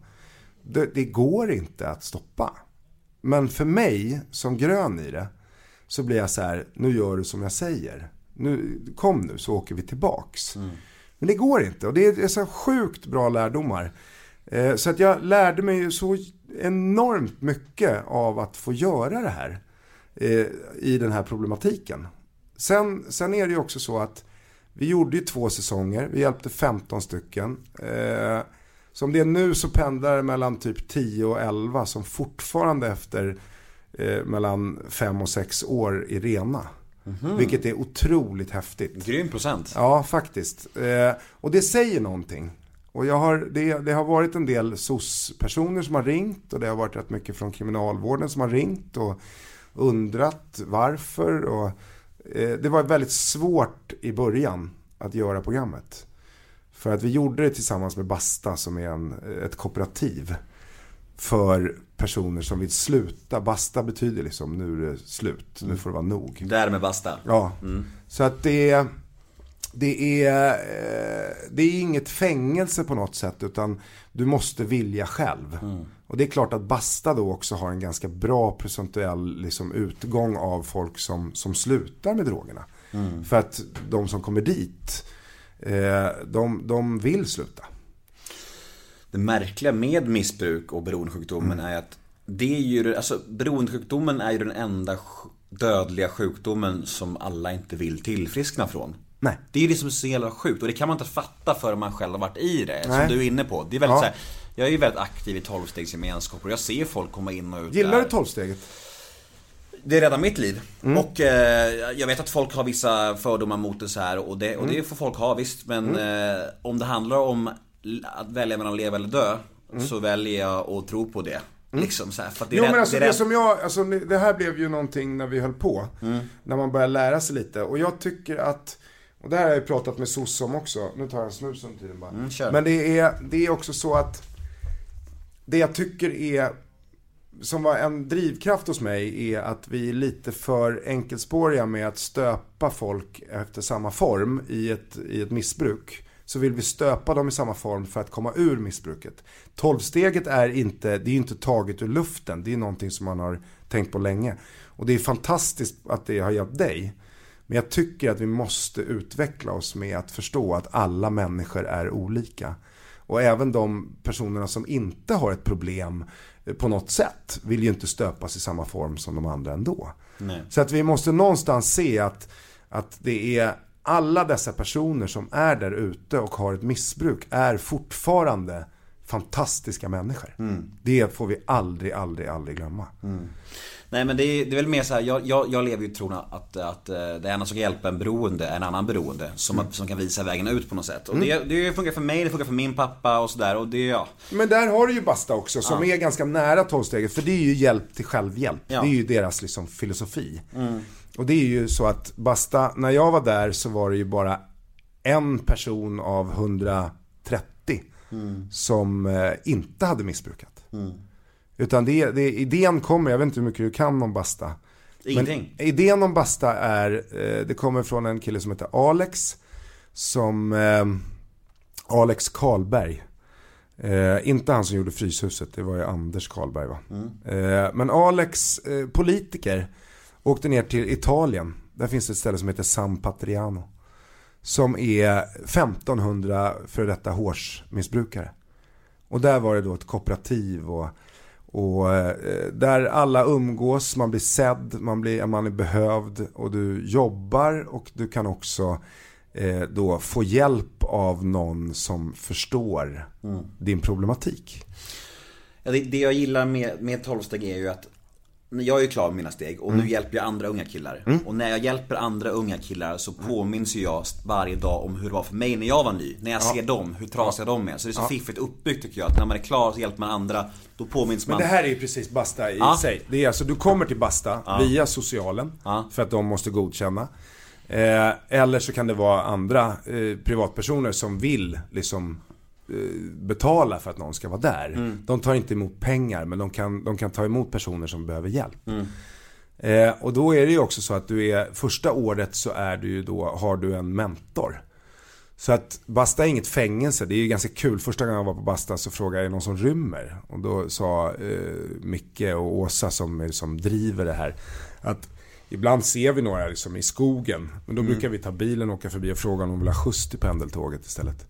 det, det går inte att stoppa. Men för mig som grön i det, så blir jag så här: nu gör du som jag säger. Nu, kom nu så åker vi tillbaks. Mm. Men det går inte, och det är så sjukt bra lärdomar. Så att jag lärde mig så enormt mycket av att få göra det här i den här problematiken. Sen, sen är det ju också så att vi gjorde ju två säsonger. Vi hjälpte femton stycken. Eh, som det är nu så pendlar det mellan typ tio och elva som fortfarande efter eh, mellan fem och sex år i rena. Mm-hmm. Vilket är otroligt häftigt. Grym procent. Ja, faktiskt. Eh, och det säger någonting. Och jag har, det, det har varit en del S O S-personer som har ringt, och det har varit rätt mycket från kriminalvården som har ringt och undrat varför, och det var väldigt svårt i början att göra programmet. För att vi gjorde det tillsammans med BASTA, som är en, ett kooperativ för personer som vill sluta. BASTA betyder liksom, nu är det slut, nu får det vara nog. Där med BASTA. Ja, mm. Så att det, det, är, det är inget fängelse på något sätt, utan du måste vilja själv. Mm. Och det är klart att BASTA då också har en ganska bra procentuell liksom utgång av folk som, som slutar med drogerna. Mm. För att de som kommer dit, eh, de, de vill sluta. Det märkliga med missbruk och beroendesjukdomen mm. är att det är ju, alltså, beroendesjukdomen är ju den enda dödliga sjukdomen som alla inte vill tillfriskna från. Nej. Det är ju det som är så jävla sjukt, och det kan man inte fatta förrän man själv har varit i det. Nej. Som du är inne på. Det är väldigt ja. så här, jag är ju väldigt aktiv i tolvstegsgemenskaper, och jag ser folk komma in och ut. Gillar du tolvsteget? Det är redan mitt liv. Mm. Och eh, jag vet att folk har vissa fördomar mot det så här, och det, och mm. det får folk ha visst, men mm. eh, om det handlar om att välja mellan att leva eller dö, mm. så väljer jag att tro på det. Mm. Liksom så här, för det, jo, rätt, men alltså det, det som jag, alltså, det här blev ju någonting när vi höll på, mm. när man började lära sig lite, och jag tycker att, och det här har jag ju pratat med S O S om också. Nu tar jag en snus om tiden bara. Mm, men det är, det är också så att det jag tycker är, som var en drivkraft hos mig, är att vi är lite för enkelspåriga med att stöpa folk efter samma form i ett, i ett missbruk. Så vill vi stöpa dem i samma form för att komma ur missbruket. Tolvsteget är inte, det är inte taget ur luften. Det är någonting som man har tänkt på länge. Och det är fantastiskt att det har hjälpt dig. Men jag tycker att vi måste utveckla oss med att förstå att alla människor är olika. Och även de personerna som inte har ett problem på något sätt vill ju inte stöpas i samma form som de andra ändå. Nej. Så att vi måste någonstans se att, att det är alla dessa personer som är där ute och har ett missbruk är fortfarande fantastiska människor. Mm. Det får vi aldrig, aldrig, aldrig glömma. Mm. Nej, men det är, det är väl mer så här, jag, jag, jag lever ju i tron att, att det ena som kan hjälpa en beroende är en annan beroende som, mm. som kan visa vägen ut på något sätt. Och mm. det, det funkar för mig, det funkar för min pappa och sådär. Och det, ja. Men där har du ju Basta också som ja. är ganska nära tolvsteget, för det är ju hjälp till självhjälp. Ja. Det är ju deras liksom filosofi. Mm. Och det är ju så att Basta, när jag var där så var det ju bara en person av hundratrettio mm. som eh, inte hade missbrukat. Mm. Utan det, det, idén kommer, jag vet inte hur mycket du kan om Basta. Ingenting. Men idén om Basta är, eh, det kommer från en kille som heter Alex, som eh, Alex Karlberg. Eh, inte han som gjorde Fryshuset, det var ju Anders Karlberg, va? Mm. Eh, men Alex, eh, politiker, åkte ner till Italien. Där finns ett ställe som heter San Patriano, som är femtonhundra för detta hårsmissbrukare. Och där var det då ett kooperativ och, och där alla umgås, man blir sedd, man, blir, man är behövd och du jobbar och du kan också eh, då få hjälp av någon som förstår mm. din problematik. Ja, det, det jag gillar med, med tolvsteg är ju att jag är ju klar med mina steg och mm. nu hjälper jag andra unga killar. Mm. Och när jag hjälper andra unga killar så påminns ju jag varje dag om hur det var för mig när jag var ny. När jag ja. ser dem, hur trasiga de är. Så det är så ja. fiffigt uppbyggt tycker jag. Att när man är klar så hjälper man andra, då påminns man. Men det här är ju precis Basta i ja. sig. Det är alltså, du kommer till Basta ja. via socialen ja. för att de måste godkänna. Eh, eller så kan det vara andra eh, privatpersoner som vill liksom betala för att någon ska vara där. Mm. De tar inte emot pengar, men de kan, de kan ta emot personer som behöver hjälp. Mm. Eh, och då är det ju också så att du är, första året så är du ju då, har du en mentor. Så att Basta är inget fängelse. Det är ju ganska kul. Första gången jag var på Basta så frågade jag någon som rymmer. Och då sa eh, Micke och Åsa som, som driver det här att ibland ser vi några liksom i skogen, men då mm. brukar vi ta bilen och åka förbi och fråga om de vill ha skjuts till pendeltåget istället.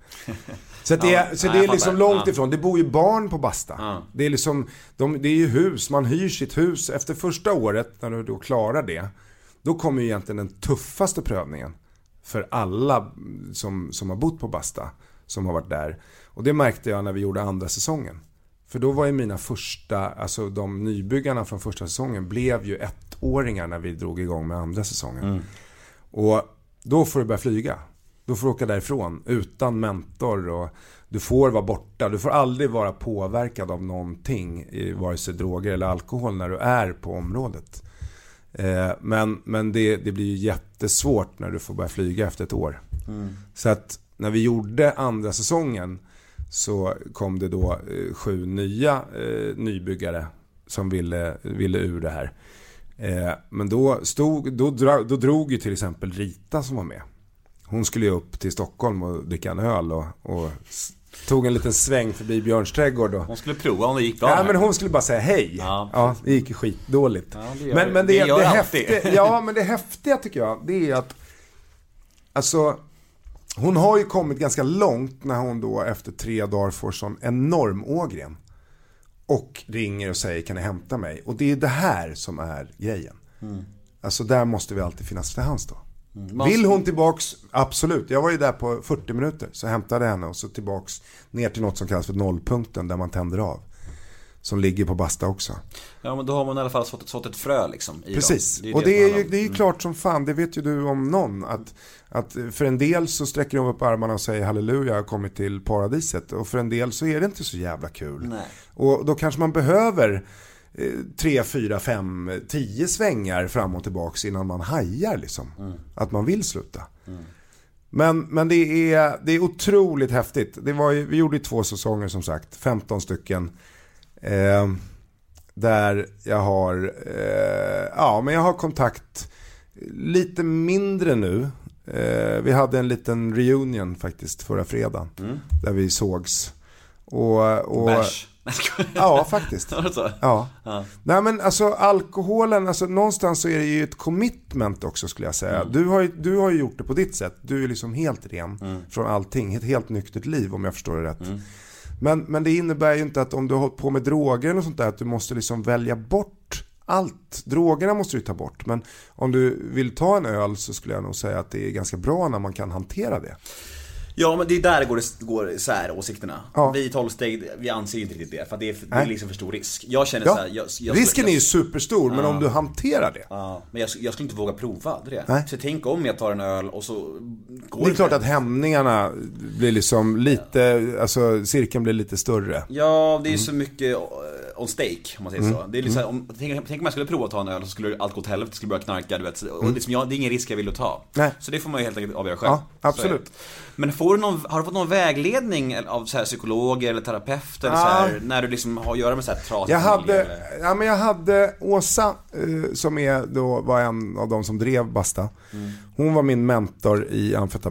Så, att det, ja, så nej, det är liksom långt ja. ifrån. Det bor ju barn på Basta. Ja. Det, är liksom, de, det är ju hus, man hyr sitt hus. Efter första året, när du då klarar det, då kommer ju egentligen den tuffaste prövningen för alla som, som har bott på Basta, som har varit där. Och det märkte jag när vi gjorde andra säsongen. För då var ju mina första, alltså de nybyggarna från första säsongen blev ju ettåringar när vi drog igång med andra säsongen. Mm. Och då får du börja flyga. Då får du åka därifrån utan mentor och du får vara borta. Du får aldrig vara påverkad av någonting, vare sig droger eller alkohol, när du är på området. Eh, men, men det, det blir ju jättesvårt när du får börja flyga efter ett år. Mm. Så att när vi gjorde andra säsongen så kom det då eh, sju nya eh, nybyggare som ville, ville ur det här. Eh, men då, stod, då, drog, då drog ju till exempel Rita som var med. Hon skulle ju upp till Stockholm och dricka en öl och, och tog en liten sväng förbi Björns trädgård. Och hon skulle prova om det gick bra. Ja, men hon skulle bara säga hej. Ja, ja, det gick skitdåligt. Ja, det gör, men, men det, det, det, det häftiga, ja, men det häftiga tycker jag, det är att alltså hon har ju kommit ganska långt när hon då efter tre dagar får sån enorm ågren och ringer och säger kan ni hämta mig? Och det är det här som är grejen. Mm. Alltså där måste vi alltid finnas för hands då. Mm. Vill hon tillbaks? Absolut. Jag var ju där på fyrtio minuter så hämtade henne och så tillbaks ner till något som kallas för nollpunkten där man tänder av. Som ligger på Basta också. Ja, men då har man i alla fall sått, sått ett frö liksom. I precis, det och det, det är ju det är ju klart som fan, det vet ju du om någon. Att, att för en del så sträcker de upp armarna och säger halleluja, jag har kommit till paradiset. Och för en del så är det inte så jävla kul. Nej. Och då kanske man behöver eh, tre, fyra, fem, tio svängar fram och tillbaks innan man hajar liksom. Mm. Att man vill sluta. Mm. Men, men det, är, det är otroligt häftigt. Det var ju, vi gjorde ju två säsonger som sagt, femton stycken. Eh, där jag har eh, ja men jag har kontakt lite mindre nu. Eh, vi hade en liten reunion faktiskt förra fredagen mm. där vi sågs Och, och, bärs. Ja, faktiskt. Ja. Ja. Nej, men alltså alkoholen, alltså, någonstans så är det ju ett commitment också, skulle jag säga. Mm. Du har ju, du har ju gjort det på ditt sätt. Du är liksom helt ren mm. från allting. Ett helt nyktert liv, om jag förstår det rätt. Mm. Men, men det innebär ju inte att om du har hållit på med droger eller sånt där, att du måste liksom välja bort allt. Drogerna måste du ta bort. Men om du vill ta en öl så skulle jag nog säga att det är ganska bra när man kan hantera det. Ja, men det är där det går, går så här åsikterna. Ja. Vi tolvsteg, vi anser inte riktigt det, för det är, det är liksom för stor risk. Jag känner ja. så här, jag, jag, risken jag, jag, är ju superstor, ja. Men om du hanterar det. Ja, men jag, jag skulle inte våga prova det. Nej. Så tänk om jag tar en öl och så går det. Det är klart att hämningarna blir liksom lite, ja. alltså cirkeln blir lite större. Ja, det är mm. så mycket on stake, om man säger mm. så. Det är liksom, om, tänk, tänk om jag skulle prova att ta en öl, så skulle allt gå till helvete, skulle börja knarka, du vet. Och mm. liksom, jag, det är ingen risk jag vill att ta. Nej. Så det får man ju helt enkelt avgöra själv. Ja, absolut. Men får du någon, har du fått någon vägledning av så här psykologer eller terapeuter eller ja. så här, när du liksom har att göra med så här trasigt? Jag hade, ja, men jag hade Åsa eh, som är då var en av de som drev Basta. Mm. Hon var min mentor i amfetamin.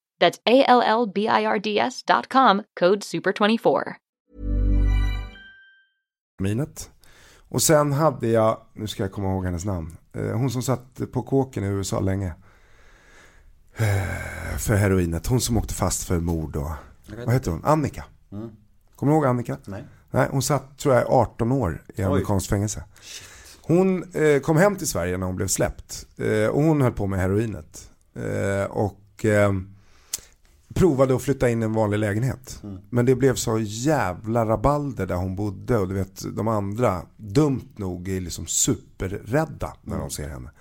That's A-L-L-B-I-R-D-S dot com, code super twenty-four. Minut. Och sen hade jag, nu ska jag komma ihåg hennes namn, hon som satt på kåken i U S A länge. För heroinet. Hon som åkte fast för mord och... Vad heter hon? Annika. Mm. Kommer du ihåg Annika? Nej. Nej, hon satt, tror jag, arton år i amerikansk fängelse. Hon eh, kom hem till Sverige när hon blev släppt. Eh, och hon höll på med heroinet. Eh, och eh, provade att flytta in i en vanlig lägenhet. Mm. Men det blev så jävla rabalder där hon bodde. Och du vet, de andra, dumt nog, är liksom superrädda när mm. de ser henne.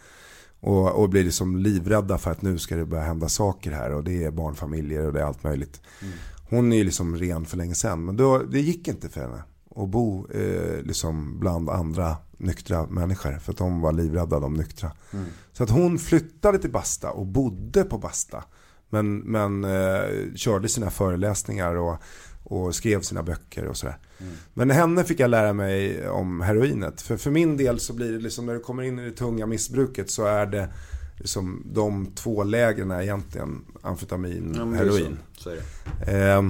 Och, och blir liksom livrädda för att nu ska det börja hända saker här. Och det är barnfamiljer och det är allt möjligt. Mm. Hon är ju liksom ren för länge sedan. Men då, det gick inte för henne att bo eh, liksom bland andra nyktra människor. För att de var livrädda, de nyktra. Mm. Så att hon flyttade till Basta och bodde på Basta. Men, men eh, körde sina föreläsningar och, och skrev sina böcker och sådär. Mm. Men henne fick jag lära mig om heroinet. För för min del så blir det liksom, när du kommer in i det tunga missbruket, så är det liksom de två lägren egentligen, amfetamin, ja, heroin. Så. Så är det. Eh,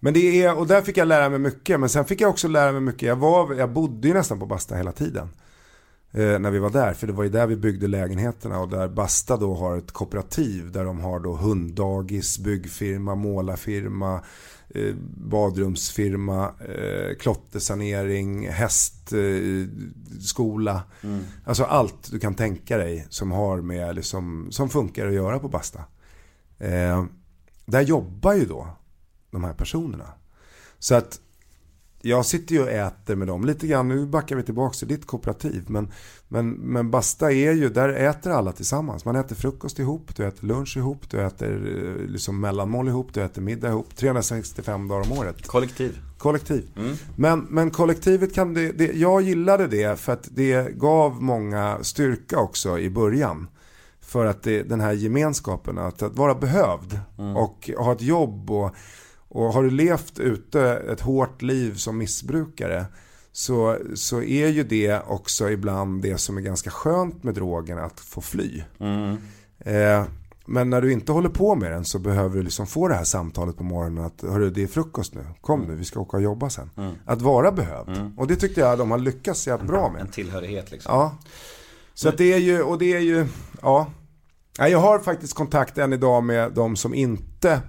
men det är, och där fick jag lära mig mycket. Men sen fick jag också lära mig mycket. Jag, var, jag bodde ju nästan på Basta hela tiden eh, när vi var där. För det var ju där vi byggde lägenheterna, och där Basta då har ett kooperativ där de har då hunddagis, byggfirma, målarfirma, badrumsfirma, klottersanering, hästskola, mm. alltså allt du kan tänka dig som har med liksom, som funkar att göra på Basta. Eh, där jobbar ju då de här personerna. Så att jag sitter ju och äter med dem lite grann. Nu backar vi tillbaka till ditt kooperativ, men, men, men Basta är ju, där äter alla tillsammans. Man äter frukost ihop, du äter lunch ihop, du äter liksom mellanmål ihop, du äter middag ihop, trehundrasextiofem dagar om året. Kollektiv. Kollektiv. Mm. Men, men kollektivet kan det, det, jag gillade det för att det gav många styrka också i början. För att det, den här gemenskapen, att, att vara behövd mm. och ha ett jobb och Och har du levt ute ett hårt liv som missbrukare, så, så är ju det också ibland det som är ganska skönt med drogen, att få fly. Mm. Eh, men när du inte håller på med den, så behöver du liksom få det här samtalet på morgonen att hörru, det är frukost nu, kom nu, vi ska åka och jobba sen. Mm. Att vara behövd. Mm. Och det tyckte jag de har lyckats jävligt bra med. En tillhörighet liksom. Ja. Så att det är ju, och det är ju, ja. Jag har faktiskt kontakt än idag med de som inte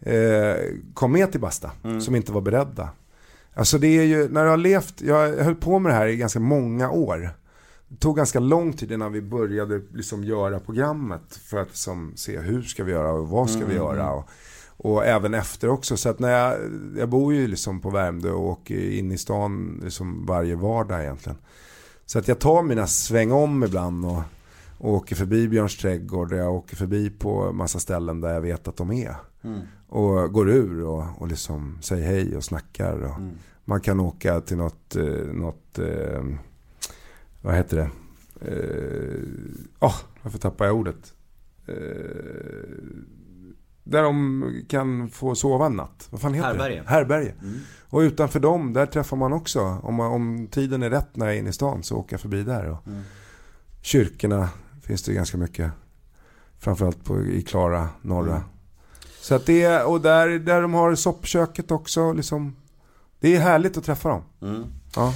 eh, kom med till Basta, mm. som inte var beredda. Alltså det är ju, när jag har levt, jag höll på med det här i ganska många år. Det tog ganska lång tid innan vi började liksom göra programmet för att liksom se hur ska vi göra och vad ska mm. vi göra. Och, och även efter också. Så att när jag, jag bor ju liksom på Värmdö och åker in i stan liksom varje vardag egentligen. Så att jag tar mina sväng om ibland och, och åker förbi Björns trädgård, och jag åker förbi på massa ställen där jag vet att de är. Mm. Och går ur och, och liksom säger hej och snackar. Och mm. Man kan åka till något, något vad heter det? Åh, oh, varför tappar jag ordet? Där de kan få sova en natt. Vad fan heter Härberge. Det? Härberge. Mm. Och utanför dem, där träffar man också. Om, man, om tiden är rätt när jag är inne i stan, så åker jag förbi där. Och mm. kyrkorna finns det ganska mycket. Framförallt på, i Klara, norra. Mm. Så att det, och där, där de har soppköket också. Liksom, det är härligt att träffa dem. Mm. Ja.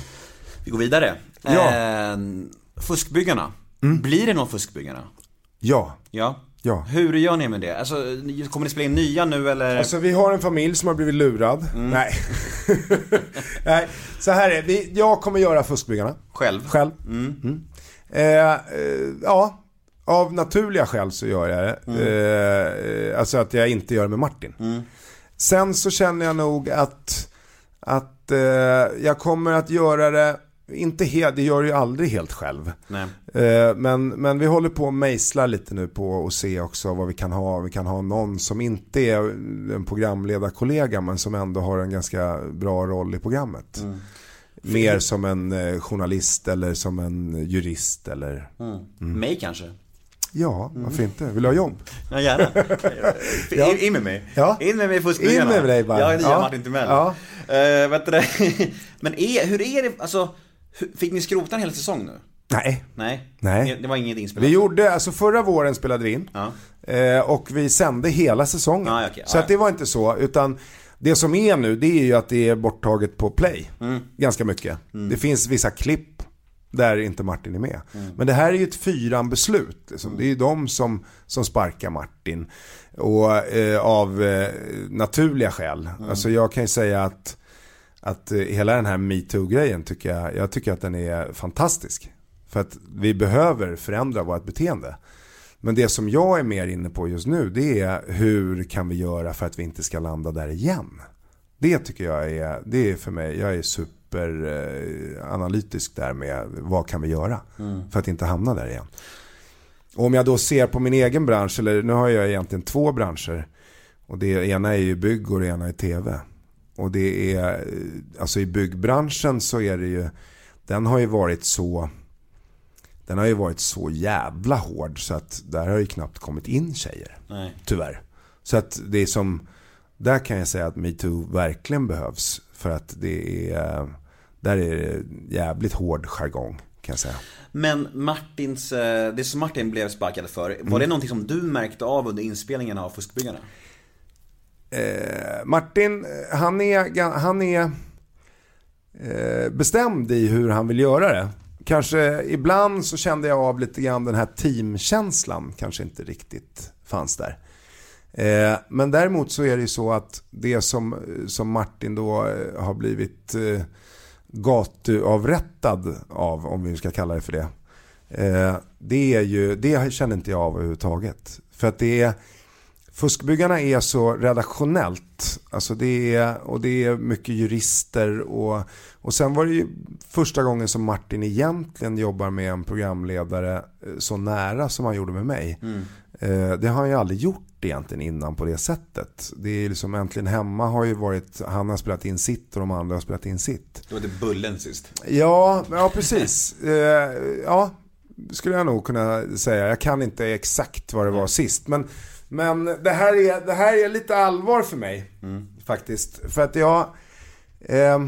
Vi går vidare. Ja. Eh, fuskbyggarna. Mm. Blir det någon fuskbyggarna? Ja. Ja. Ja. Hur gör ni med det? Alltså, kommer ni spela in nya nu eller? Alltså, vi har en familj som har blivit lurad. Mm. Nej. Nej. Så här är vi. Jag kommer göra fuskbyggarna. Själv? Själv. Mm. Mm. Eh, eh, ja. Av naturliga skäl så gör jag det. Mm. Eh, alltså att jag inte gör det med Martin. Mm. Sen så känner jag nog att, att eh, jag kommer att göra det. Inte helt, det gör ju aldrig helt själv. Eh, men, men vi håller på och mejslar lite nu på och se också vad vi kan ha. Vi kan ha någon som inte är en programledarkollega, men som ändå har en ganska bra roll i programmet. Mm. Mer som en eh, journalist eller som en jurist eller... Mm. Mm. Mig kanske? Ja, varför mm. inte? Vill du ha jobb? Ja, gärna. ja. In, in med mig. Ja. In med mig i fuskbyggarna. In med dig bara. Jag är ja. Martin Timell. Ja. Uh, vet du men är, hur är det... Alltså, fick ni skrota en hel säsong nu? Nej. Nej. Nej. Det var inget inspelat. Vi gjorde, alltså förra våren spelade vi in. Ja. Och vi sände hela säsongen. Ah, okay. Så ah, att det var inte så. Utan det som är nu, det är ju att det är borttaget på Play. Mm. Ganska mycket. Mm. Det finns vissa klipp där inte Martin är med. Mm. Men det här är ju ett fyran beslut. Liksom. Det är ju de som, som sparkar Martin. Och eh, av eh, naturliga skäl. Mm. Alltså jag kan ju säga att att hela den här MeToo-grejen tycker jag, jag tycker att den är fantastisk. För att vi behöver förändra vårt beteende. Men det som jag är mer inne på just nu, det är hur kan vi göra för att vi inte ska landa där igen. Det tycker jag är, det är för mig, jag är superanalytisk där med vad kan vi göra mm. för att inte hamna där igen. Och om jag då ser på min egen bransch, eller nu har jag egentligen två branscher. Och det ena är ju bygg och det ena är tv. Och det är, alltså i byggbranschen så är det ju, den har ju varit så, den har ju varit så jävla hård så att där har ju knappt kommit in tjejer. Nej. Tyvärr. Så att det är som, där kan jag säga att MeToo verkligen behövs för att det är, där är det jävligt hård jargong kan jag säga. Men Martins, det som Martin blev sparkad för, var mm. det någonting som du märkte av under inspelningen av Fuskbyggarna? Eh, Martin, han är, han är eh, bestämd i hur han vill göra det. Kanske ibland så kände jag av lite grann den här teamkänslan kanske inte riktigt fanns där. Eh, men däremot så är det ju så att det som, som Martin då har blivit eh, gatuavrättad av, om vi ska kalla det för det, eh, det är ju, det känner inte jag av överhuvudtaget. För att det är, Fuskbyggarna är så redaktionellt, alltså det är, och det är mycket jurister och, och sen var det ju första gången som Martin egentligen jobbar med en programledare så nära som han gjorde med mig. Mm. Det har han ju aldrig gjort egentligen innan på det sättet. Det är liksom äntligen hemma har ju varit, han har spelat in sitt och de andra har spelat in sitt. Då var det Bullen sist. Ja, ja precis. Ja, skulle jag nog kunna säga. Jag kan inte exakt vad det var sist, men Men det här är, det här är lite allvar för mig. Mm. faktiskt. För att jag... Eh,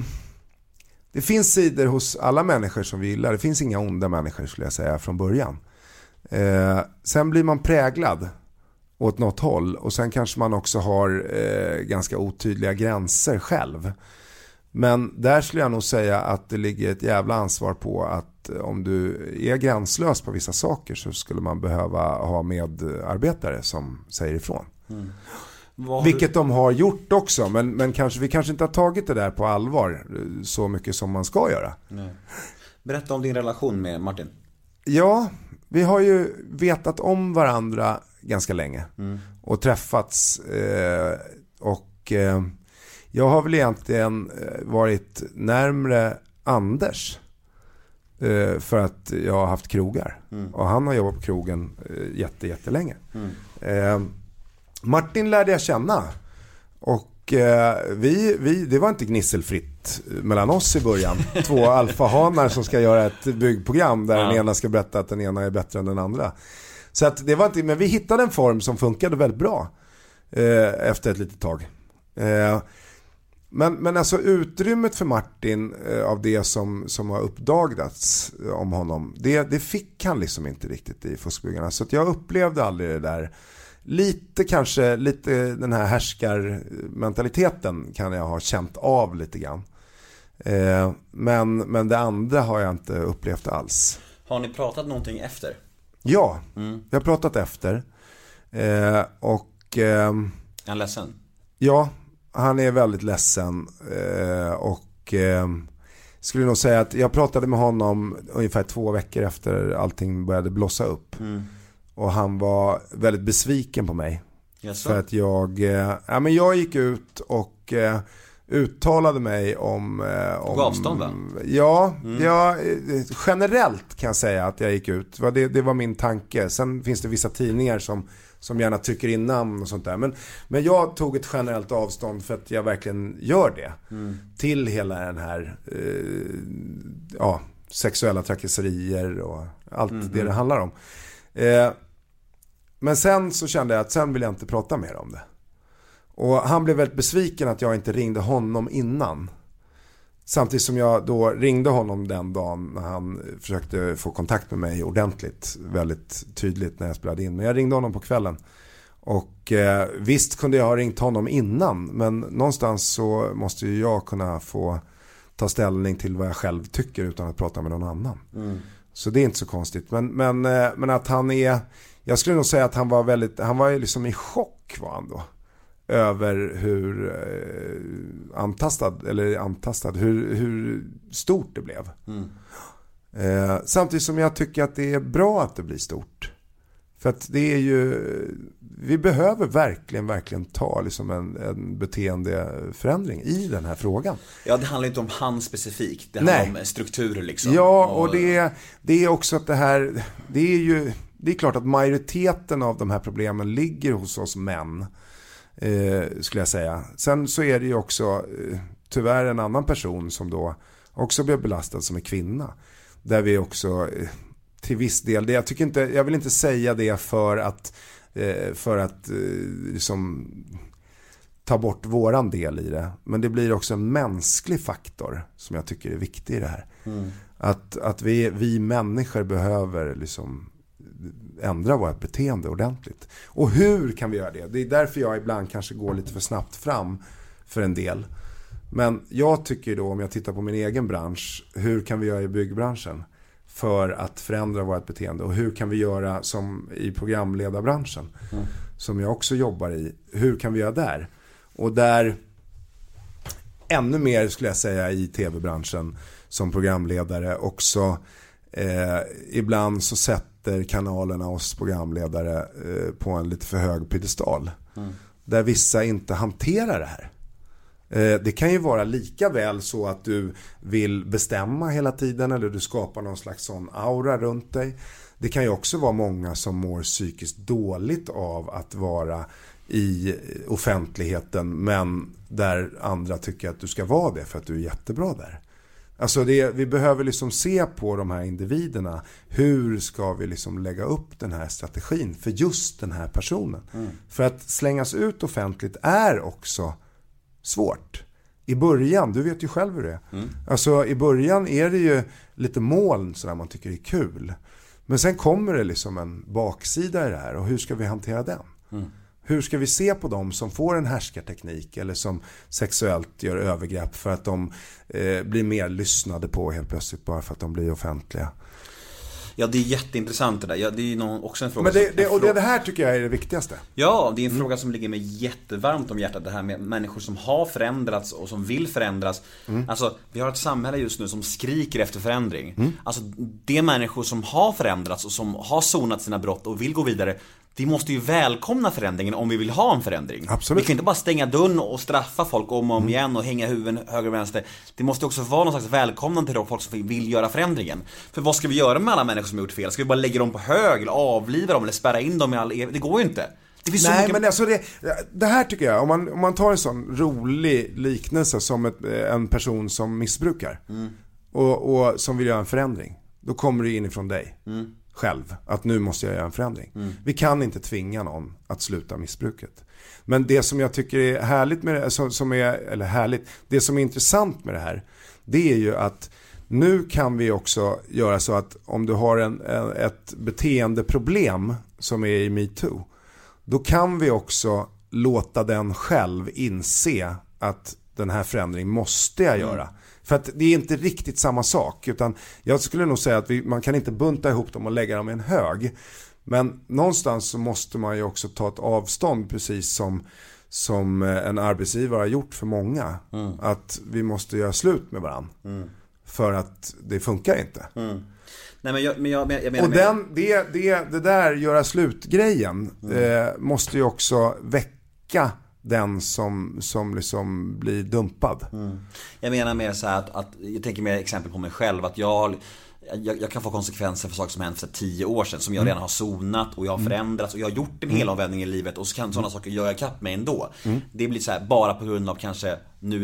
det finns sidor hos alla människor som vi gillar. Det finns inga onda människor, skulle jag säga, från början. Eh, sen blir man präglad åt något håll. Och sen kanske man också har eh, ganska otydliga gränser själv. Men där skulle jag nog säga att det ligger ett jävla ansvar på att om du är gränslös på vissa saker så skulle man behöva ha medarbetare som säger ifrån. Mm. Vilket du... de har gjort också, men, men kanske, vi kanske inte har tagit det där på allvar så mycket som man ska göra. Nej. Berätta om din relation med Martin. Ja, vi har ju vetat om varandra ganska länge mm. och träffats eh, och... Eh, jag har väl egentligen varit närmre Anders för att jag har haft krogar. Mm. Och han har jobbat på krogen jätte, jättelänge. Mm. Martin lärde jag känna. Och vi, vi, det var inte gnisselfritt mellan oss i början. Två alfahanar som ska göra ett byggprogram där ja. Den ena ska berätta att den ena är bättre än den andra. Så att det var inte, men vi hittade en form som funkade väldigt bra efter ett litet tag. Men, men alltså utrymmet för Martin eh, av det som, som har uppdagats eh, om honom, det, det fick han liksom inte riktigt i Fuskbyggarna. Så att jag upplevde aldrig det där. Lite kanske, lite den här härskarmentaliteten kan jag ha känt av lite grann. Eh, men, men det andra har jag inte upplevt alls. Har ni pratat någonting efter? Ja, mm. jag har pratat efter. Eh, och... Eh, en ledsen? Ja, han är väldigt ledsen eh, och eh, skulle nog säga att jag pratade med honom ungefär två veckor efter allting började blossa upp. Mm. Och han var väldigt besviken på mig. Yes, för att jag, eh, ja, men jag gick ut och eh, uttalade mig om... Eh, om avstånd, va? Ja, mm. jag, generellt kan jag säga att jag gick ut. Det, det var min tanke. Sen finns det vissa tidningar som... som gärna trycker in namn och sånt där. Men, men jag tog ett generellt avstånd för att jag verkligen gör det. Mm. Till hela den här eh, ja, sexuella trakasserier och allt mm. det det handlar om. Eh, men sen så kände jag att sen vill jag inte prata mer om det. Och han blev väldigt besviken att jag inte ringde honom innan. Samtidigt som jag då ringde honom den dagen när han försökte få kontakt med mig ordentligt, väldigt tydligt när jag spelade in. Men jag ringde honom på kvällen och eh, visst kunde jag ha ringt honom innan, men någonstans så måste ju jag kunna få ta ställning till vad jag själv tycker utan att prata med någon annan. Mm. Så det är inte så konstigt. Men, men, eh, men att han är, jag skulle nog säga att han var väldigt, han var liksom i chock var han då. Över hur eh, antastad eller antastad hur, hur stort det blev. Mm. Eh, samtidigt som jag tycker att det är bra att det blir stort. För att det är ju, vi behöver verkligen verkligen ta liksom en, en beteendeförändring i den här frågan. Ja, det handlar inte om han specifikt, det handlar Nej. Om strukturer liksom. Ja, och, och det är det är också att det här det är ju det är klart att majoriteten av de här problemen ligger hos oss män. Eh, skulle jag säga. Sen så är det ju också eh, tyvärr en annan person som då också blir belastad som en kvinna. Där vi också eh, till viss del, det, jag, tycker inte, jag vill inte säga det för att eh, för att eh, liksom, ta bort våran del i det. Men det blir också en mänsklig faktor som jag tycker är viktig i det här. Mm. Att, att vi, vi människor behöver liksom ändra vårt beteende ordentligt. Och hur kan vi göra det? Det är därför jag ibland kanske går lite för snabbt fram för en del. Men jag tycker då, om jag tittar på min egen bransch, hur kan vi göra i byggbranschen för att förändra vårt beteende? Och hur kan vi göra som i programledarbranschen mm. som jag också jobbar i? Hur kan vi göra där? Och där ännu mer skulle jag säga i tv-branschen som programledare också eh, ibland så sett kanalerna oss programledare eh, på en lite för hög pedestal mm. där vissa inte hanterar det här. Eh, det kan ju vara lika väl så att du vill bestämma hela tiden eller du skapar någon slags sån aura runt dig. Det kan ju också vara många som mår psykiskt dåligt av att vara i offentligheten men där andra tycker att du ska vara det för att du är jättebra där. Alltså det, vi behöver liksom se på de här individerna. Hur ska vi liksom lägga upp den här strategin för just den här personen? Mm. För att slängas ut offentligt är också svårt. I början, du vet ju själv hur det är. Mm. Alltså i början är det ju lite moln sådär man tycker det är kul. Men sen kommer det liksom en baksida i det här. Och hur ska vi hantera den? Mm. Hur ska vi se på dem som får en härskarteknik eller som sexuellt gör övergrepp för att de eh, blir mer lyssnade på helt plötsligt bara för att de blir offentliga? Ja, det är jätteintressant det där. Ja, det är ju någon, också en fråga. Men det, som, det, och det, det här tycker jag är det viktigaste. Ja, det är en mm. fråga som ligger mig jättevarmt om hjärtat. Det här med människor som har förändrats och som vill förändras. Mm. Alltså, vi har ett samhälle just nu som skriker efter förändring. Mm. Alltså, det är människor som har förändrats och som har sonat sina brott och vill gå vidare. Vi måste ju välkomna förändringen om vi vill ha en förändring. Absolut. Vi kan inte bara stänga dörren och straffa folk om och om igen och hänga huvuden höger och vänster. Det måste också vara någon slags välkomnande till de folk som vill göra förändringen. För vad ska vi göra med alla människor som har gjort fel? Ska vi bara lägga dem på hög eller avliva dem eller spärra in dem i all evighet? Det går ju inte. Det finns Nej, så mycket... men alltså det, det här tycker jag, om man, om man tar en sån rolig liknelse som ett, en person som missbrukar mm. och, och som vill göra en förändring, då kommer det inifrån dig. Mm. Själv, att nu måste jag göra en förändring. Mm. Vi kan inte tvinga någon att sluta missbruket. Men det som jag tycker är härligt med det, som, som är, eller härligt, det som är intressant med det här, det är ju att nu kan vi också göra så att om du har en, ett beteendeproblem som är i MeToo, då kan vi också låta den själv inse att den här förändringen måste jag göra. Mm. För att det är inte riktigt samma sak, utan jag skulle nog säga att vi, man kan inte bunta ihop dem och lägga dem i en hög. Men någonstans så måste man ju också ta ett avstånd, precis som, som en arbetsgivare har gjort för många. Mm. Att vi måste göra slut med varandra. Mm. För att det funkar inte. Mm. Nej, men jag, men jag, men jag menar, och den, det, det, det där göra slut-grejen mm. eh, måste ju också väcka den som, som liksom blir dumpad. Mm. Jag menar mer så här att, att jag tänker mer exempel på mig själv, att jag, jag, jag kan få konsekvenser för saker som hände för tio år sedan som jag mm. redan har sonat, och jag har förändrats och jag har gjort en hel omvändning i livet, och så kan sådana saker göra kapp mig ändå. Mm. Det blir så här bara på grund av kanske nu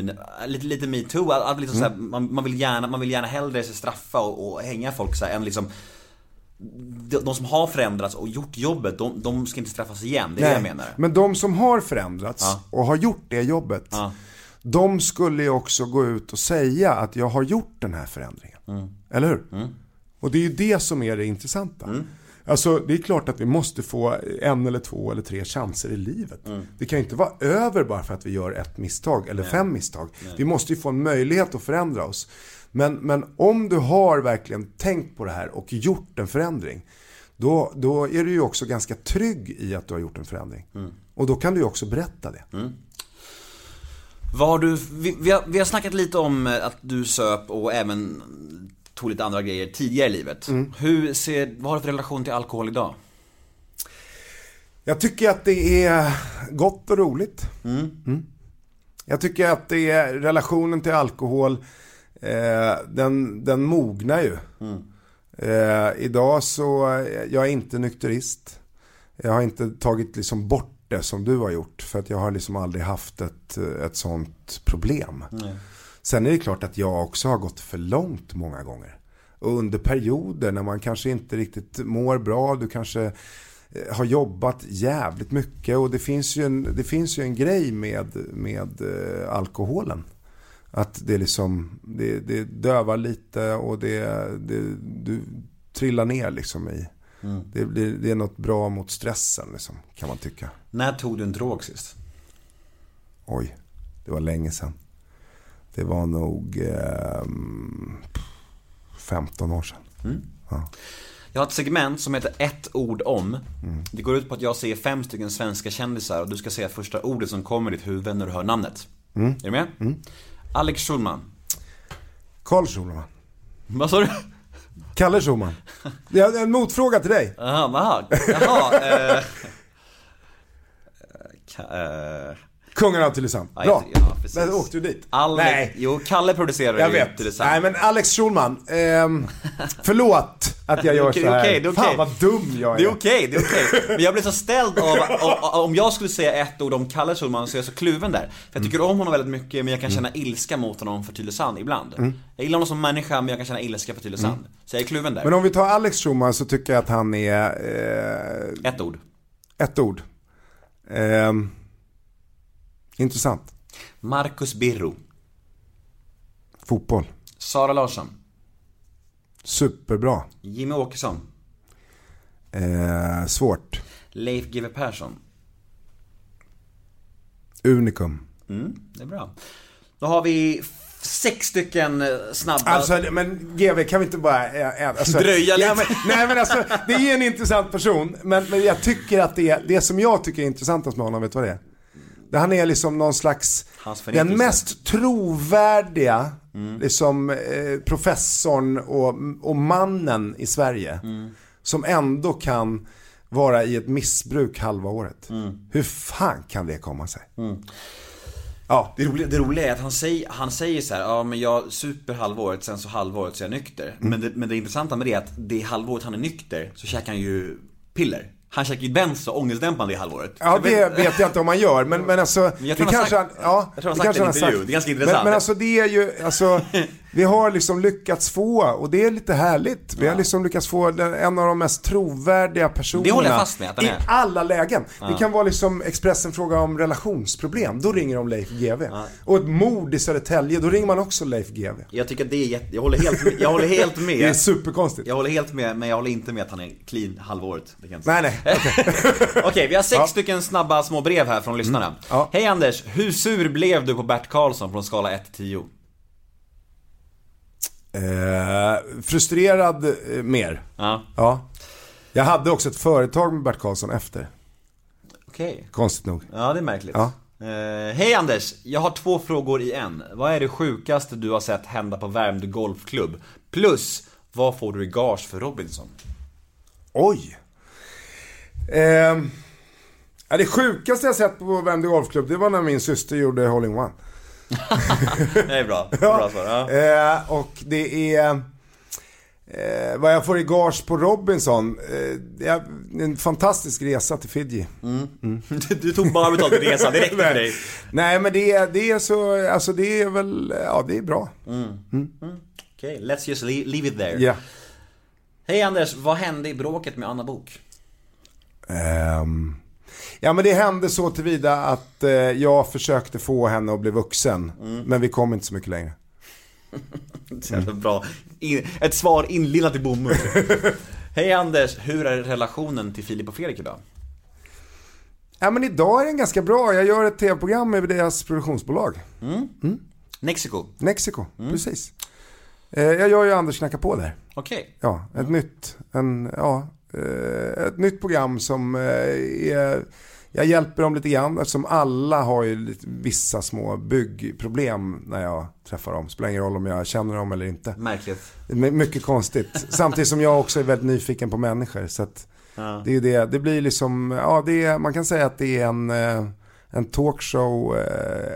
lite lite MeToo, att, att liksom mm. så här, man, man vill gärna man vill gärna hellre sig straffa och, och hänga folk så här, än liksom de som har förändrats och gjort jobbet, de, de ska inte straffas igen, det är det jag menar. Men de som har förändrats ja. och har gjort det jobbet ja. de skulle ju också gå ut och säga att jag har gjort den här förändringen. Mm. Eller hur? Mm. Och det är ju det som är det intressanta. Mm. Alltså det är klart att vi måste få en eller två eller tre chanser i livet. Mm. Det kan ju inte vara över bara för att vi gör ett misstag eller Nej. fem misstag. Nej. Vi måste ju få en möjlighet att förändra oss. Men, men om du har verkligen tänkt på det här och gjort en förändring, då, då är du ju också ganska trygg i att du har gjort en förändring. Mm. Och då kan du ju också berätta det. Mm. Var du, vi, vi, har, vi har snackat lite om att du söp och även tog lite andra grejer tidigare i livet. Mm. Hur ser, vad har du för relation till alkohol idag? Jag tycker att det är gott och roligt. Mm. Mm. Jag tycker att det är relationen till alkohol... Eh, den, den mognar ju. Mm. eh, Idag så jag är inte nykterist. Jag har inte tagit liksom bort det som du har gjort, för att jag har liksom aldrig haft ett, ett sånt problem. Mm. Sen är det klart att jag också har gått för långt många gånger, och under perioder när man kanske inte riktigt mår bra. Du kanske har jobbat jävligt mycket, och det finns ju en, det finns ju en grej med, med eh, alkoholen. Att det liksom det, det dövar lite, och det, det du trillar ner liksom i. Mm. Det, det, det är något bra mot stressen liksom, kan man tycka. När tog du en drog sist? Oj, det var länge sedan. Det var nog eh, femton år sedan. Mm. Ja. Jag har ett segment som heter ett ord om. Mm. Det går ut på att jag säger fem stycken svenska kändisar, och du ska säga första ordet som kommer i ditt huvud när du hör namnet. Mm. Är du med? Mm. Alex Schulman. Karl Schulman. Vad sa du? Kalle Schulman. Jag har en motfråga till dig. Jaha, jaha. jaha eh, ka, eh. Kungarna till i sand. Bra. Ja, men åkte du dit? Alex, Nej. Jo, Kalle producerar jag ju till i sand. Nej, men Alex Schulman. Eh, förlåt att jag gör okay, så här. Okay, okay. Fan vad dum jag är. Det är okej, okay, det är okej. Okay. Men jag blev så ställd av, av, om jag skulle säga ett ord om Kalle Schulman, så är jag så kluven där. För jag tycker mm. om honom väldigt mycket, men jag kan känna mm. ilska mot honom för Tylösand ibland. Mm. Jag gillar honom som människa, men jag kan känna ilska för Tylösand. Mm. Så jag är kluven där. Men om vi tar Alex Schulman, så tycker jag att han är... Eh, ett ord. Ett ord. Ehm... Intressant. Marcus Birro. Fotboll. Sara Larsson. Superbra. Jimmy Åkesson. Eh, svårt. Leif G W Persson. Unikum. Mm, det är bra. Då har vi sex stycken snabba. Alltså, men G W kan vi inte bara alltså, dröja lite. Ja, men, nej, men alltså, det är en intressant person, men, men jag tycker att det är det som jag tycker är intressantast med honom, vet du vad det är? Det han är liksom någon slags den mest trovärdiga mm. liksom eh, professorn och och mannen i Sverige mm. som ändå kan vara i ett missbruk halva året. Mm. Hur fan kan det komma sig? Mm. Ja, det roliga, det roliga är att han säger, han säger så här, ja men jag super halvåret, sen så halvåret så är jag nykter. Mm. Men, det, men det intressanta med det är att det halvåret han är nykter så käkar han ju piller. Han käkar ju benzo, ångestdämpande i halvåret. Ja, det vet jag inte om man gör. Men, men alltså, jag tror han har sagt, ja, jag tror han sagt det i en intervju. Det är ganska intressant. Men, men alltså, det är ju, alltså, vi har liksom lyckats få, och det är lite härligt. Vi ja. har liksom lyckats få den, en av de mest trovärdiga personerna. Det håller jag fast med. Att den är. I alla lägen. Ja. Det kan vara liksom Expressen frågar om relationsproblem. Då ringer de Leif G W. Ja. Och ett mord i Södertälje, då ringer man också Leif G W. Jag tycker att det är jätte... Jag håller helt med. Jag håller helt med. Det är superkonstigt. Jag håller helt med, men jag håller inte med att han är clean halvåret. Det kan inte. Nej, nej. Okej, okay. okay, vi har sex ja. stycken snabba små brev här från lyssnarna. Mm. Ja. Hej Anders, hur sur blev du på Bert Karlsson från skala ett till tio? Eh, frustrerad eh, mer. Ja. ja. Jag hade också ett företag med Bert Karlsson efter. Okej. Okay. Konstigt nog. Ja, det är märkligt. Ja. Eh, hej Anders, jag har två frågor i en. Vad är det sjukaste du har sett hända på Värmdö Golfklubb? Plus, vad får du i gage för Robinson? Oj. Eh, det sjukaste jag sett på Värmdö Golfklubb, det var när min syster gjorde hole-in-one. Det är bra, det är bra svar, ja. eh, Och det är eh, vad jag får i gage på Robinson, eh, det är en fantastisk resa till Fiji. mm. Mm. du, du tog bara betalt till resan direkt för dig. Nej, men det, det är så, alltså det är väl, ja det är bra. mm. Mm. Mm. Okej, okay, let's just leave, leave it there. yeah. Hej Anders, vad hände i bråket med Anna Bok? Um, ja men det hände så tillvida att eh, jag försökte få henne att bli vuxen. mm. Men vi kom inte så mycket längre. Det är bra. In, ett svar inlindat i bomull. Hej Anders, hur är relationen till Filip och Fredrik idag? Ja men idag är den ganska bra. Jag gör ett tv-program med deras produktionsbolag. mm. Mm. Mexico Mexico, mm. precis. eh, Jag gör ju Anders knackar på där. Okej. Okay. Ja, ett mm. nytt en, ja ett nytt program som är, jag hjälper dem lite grann eftersom alla har ju lite, vissa små byggproblem när jag träffar dem. Spelar ingen roll om jag känner dem eller inte. Märkligt. My- mycket konstigt. Samtidigt som jag också är väldigt nyfiken på människor, så att ja. det är det det blir liksom, ja det är, man kan säga att det är en en talkshow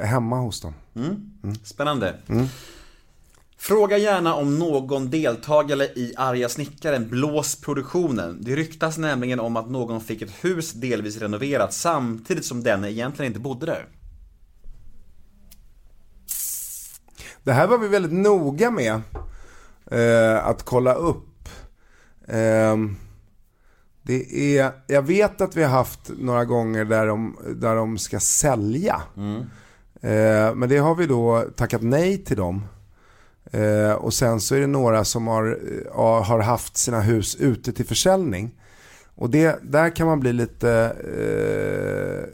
hemma hos dem. Mm. Mm. Spännande. Mm. Fråga gärna om någon deltagare i Arga snickaren blås produktionen. Det ryktas nämligen om att någon fick ett hus delvis renoverat samtidigt som den egentligen inte bodde där. Det här var vi väldigt noga med eh, att kolla upp. Eh, det är, jag vet att vi har haft några gånger där de, där de ska sälja. Mm. Eh, men det har vi då tackat nej till dem. Uh, och sen så är det några som har, uh, har haft sina hus ute till försäljning. Och det, där kan man bli lite uh,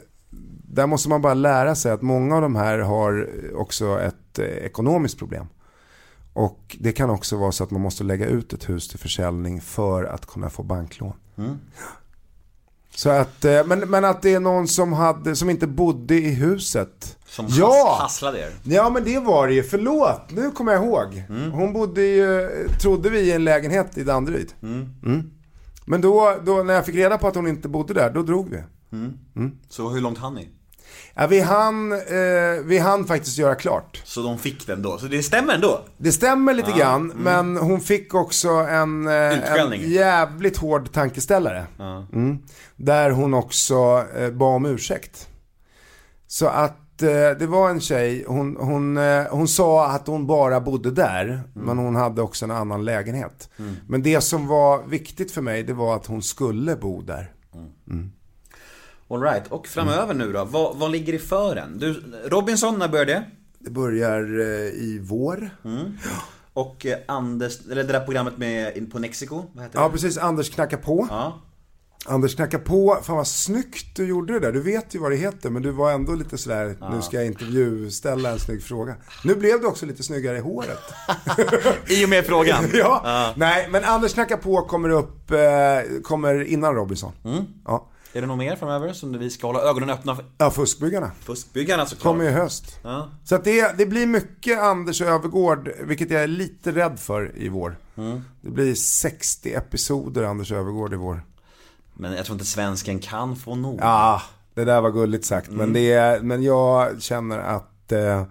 där måste man bara lära sig att många av de här har också ett uh, ekonomiskt problem. Och det kan också vara så att man måste lägga ut ett hus till försäljning för att kunna få banklån. Mm. Så att, men, men att det är någon som, hade, som inte bodde i huset. Som ja. hasslade er. Ja men det var det ju, förlåt, nu kommer jag ihåg. mm. Hon bodde ju, trodde vi, i en lägenhet i Danderyd. mm. Mm. Men då, då när jag fick reda på att hon inte bodde där, då drog vi. mm. Mm. Så hur långt hann ni? Ja, vi, hann, eh, vi hann faktiskt göra klart. Så de fick den då? Så det stämmer ändå? Det stämmer lite ah, grann, mm. men hon fick också en, eh, en jävligt hård tankeställare. ah. mm. Där hon också eh, bad om ursäkt. Så att eh, det var en tjej, hon, hon, eh, hon sa att hon bara bodde där, mm. men hon hade också en annan lägenhet. mm. Men det som var viktigt för mig, det var att hon skulle bo där. mm. Mm. All right. Och framöver nu då, vad, vad ligger i fören? Du, Robinson, när börjar det? Det börjar i vår. Mm. Och Anders, eller det där programmet med, på Mexico, vad heter det? Ja, precis, Anders knackar på. Ja. Anders knackar på, fan vad snyggt du gjorde det där. Du vet ju vad det heter, men du var ändå lite sådär, ja. Nu ska jag intervjuställa en snygg fråga. Nu blev du också lite snyggare i håret. I och med frågan. Ja. Ja. Nej, men Anders knackar på kommer upp, kommer innan Robinson. Mm. Ja. Är det något mer framöver som vi ska hålla ögonen öppna för? Ja, fuskbyggarna. Fuskbyggarna såklart. Kommer i höst. Ja. Så att det, det blir mycket Anders Öfvergård, vilket jag är lite rädd för i vår. Mm. Det blir sextio episoder Anders Öfvergård i vår. Men jag tror inte svensken kan få nog. Ja, det där var gulligt sagt. Mm. Men, det, men jag känner att eh,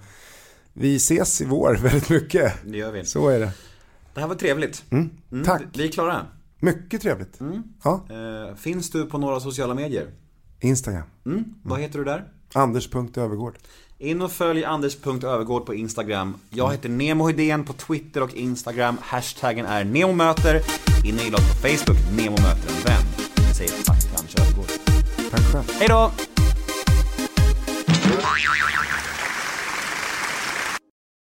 vi ses i vår väldigt mycket. Det gör vi. Så är det. Det här var trevligt. Mm. Mm. Tack. Vi är klara. Mycket trevligt. Mm. Ja. Eh, finns du på några sociala medier? Instagram. Mm. Mm. Vad heter du där? Anders punkt Öfvergård. In och följ Anders punkt Öfvergård på Instagram. Jag heter Nemo Idén på Twitter och Instagram. Hashtaggen är Nemomöter. In och gilla oss på Facebook. Nemomöter en vän. Säg tack till Anders Öfvergård. Tack själv. Hej då!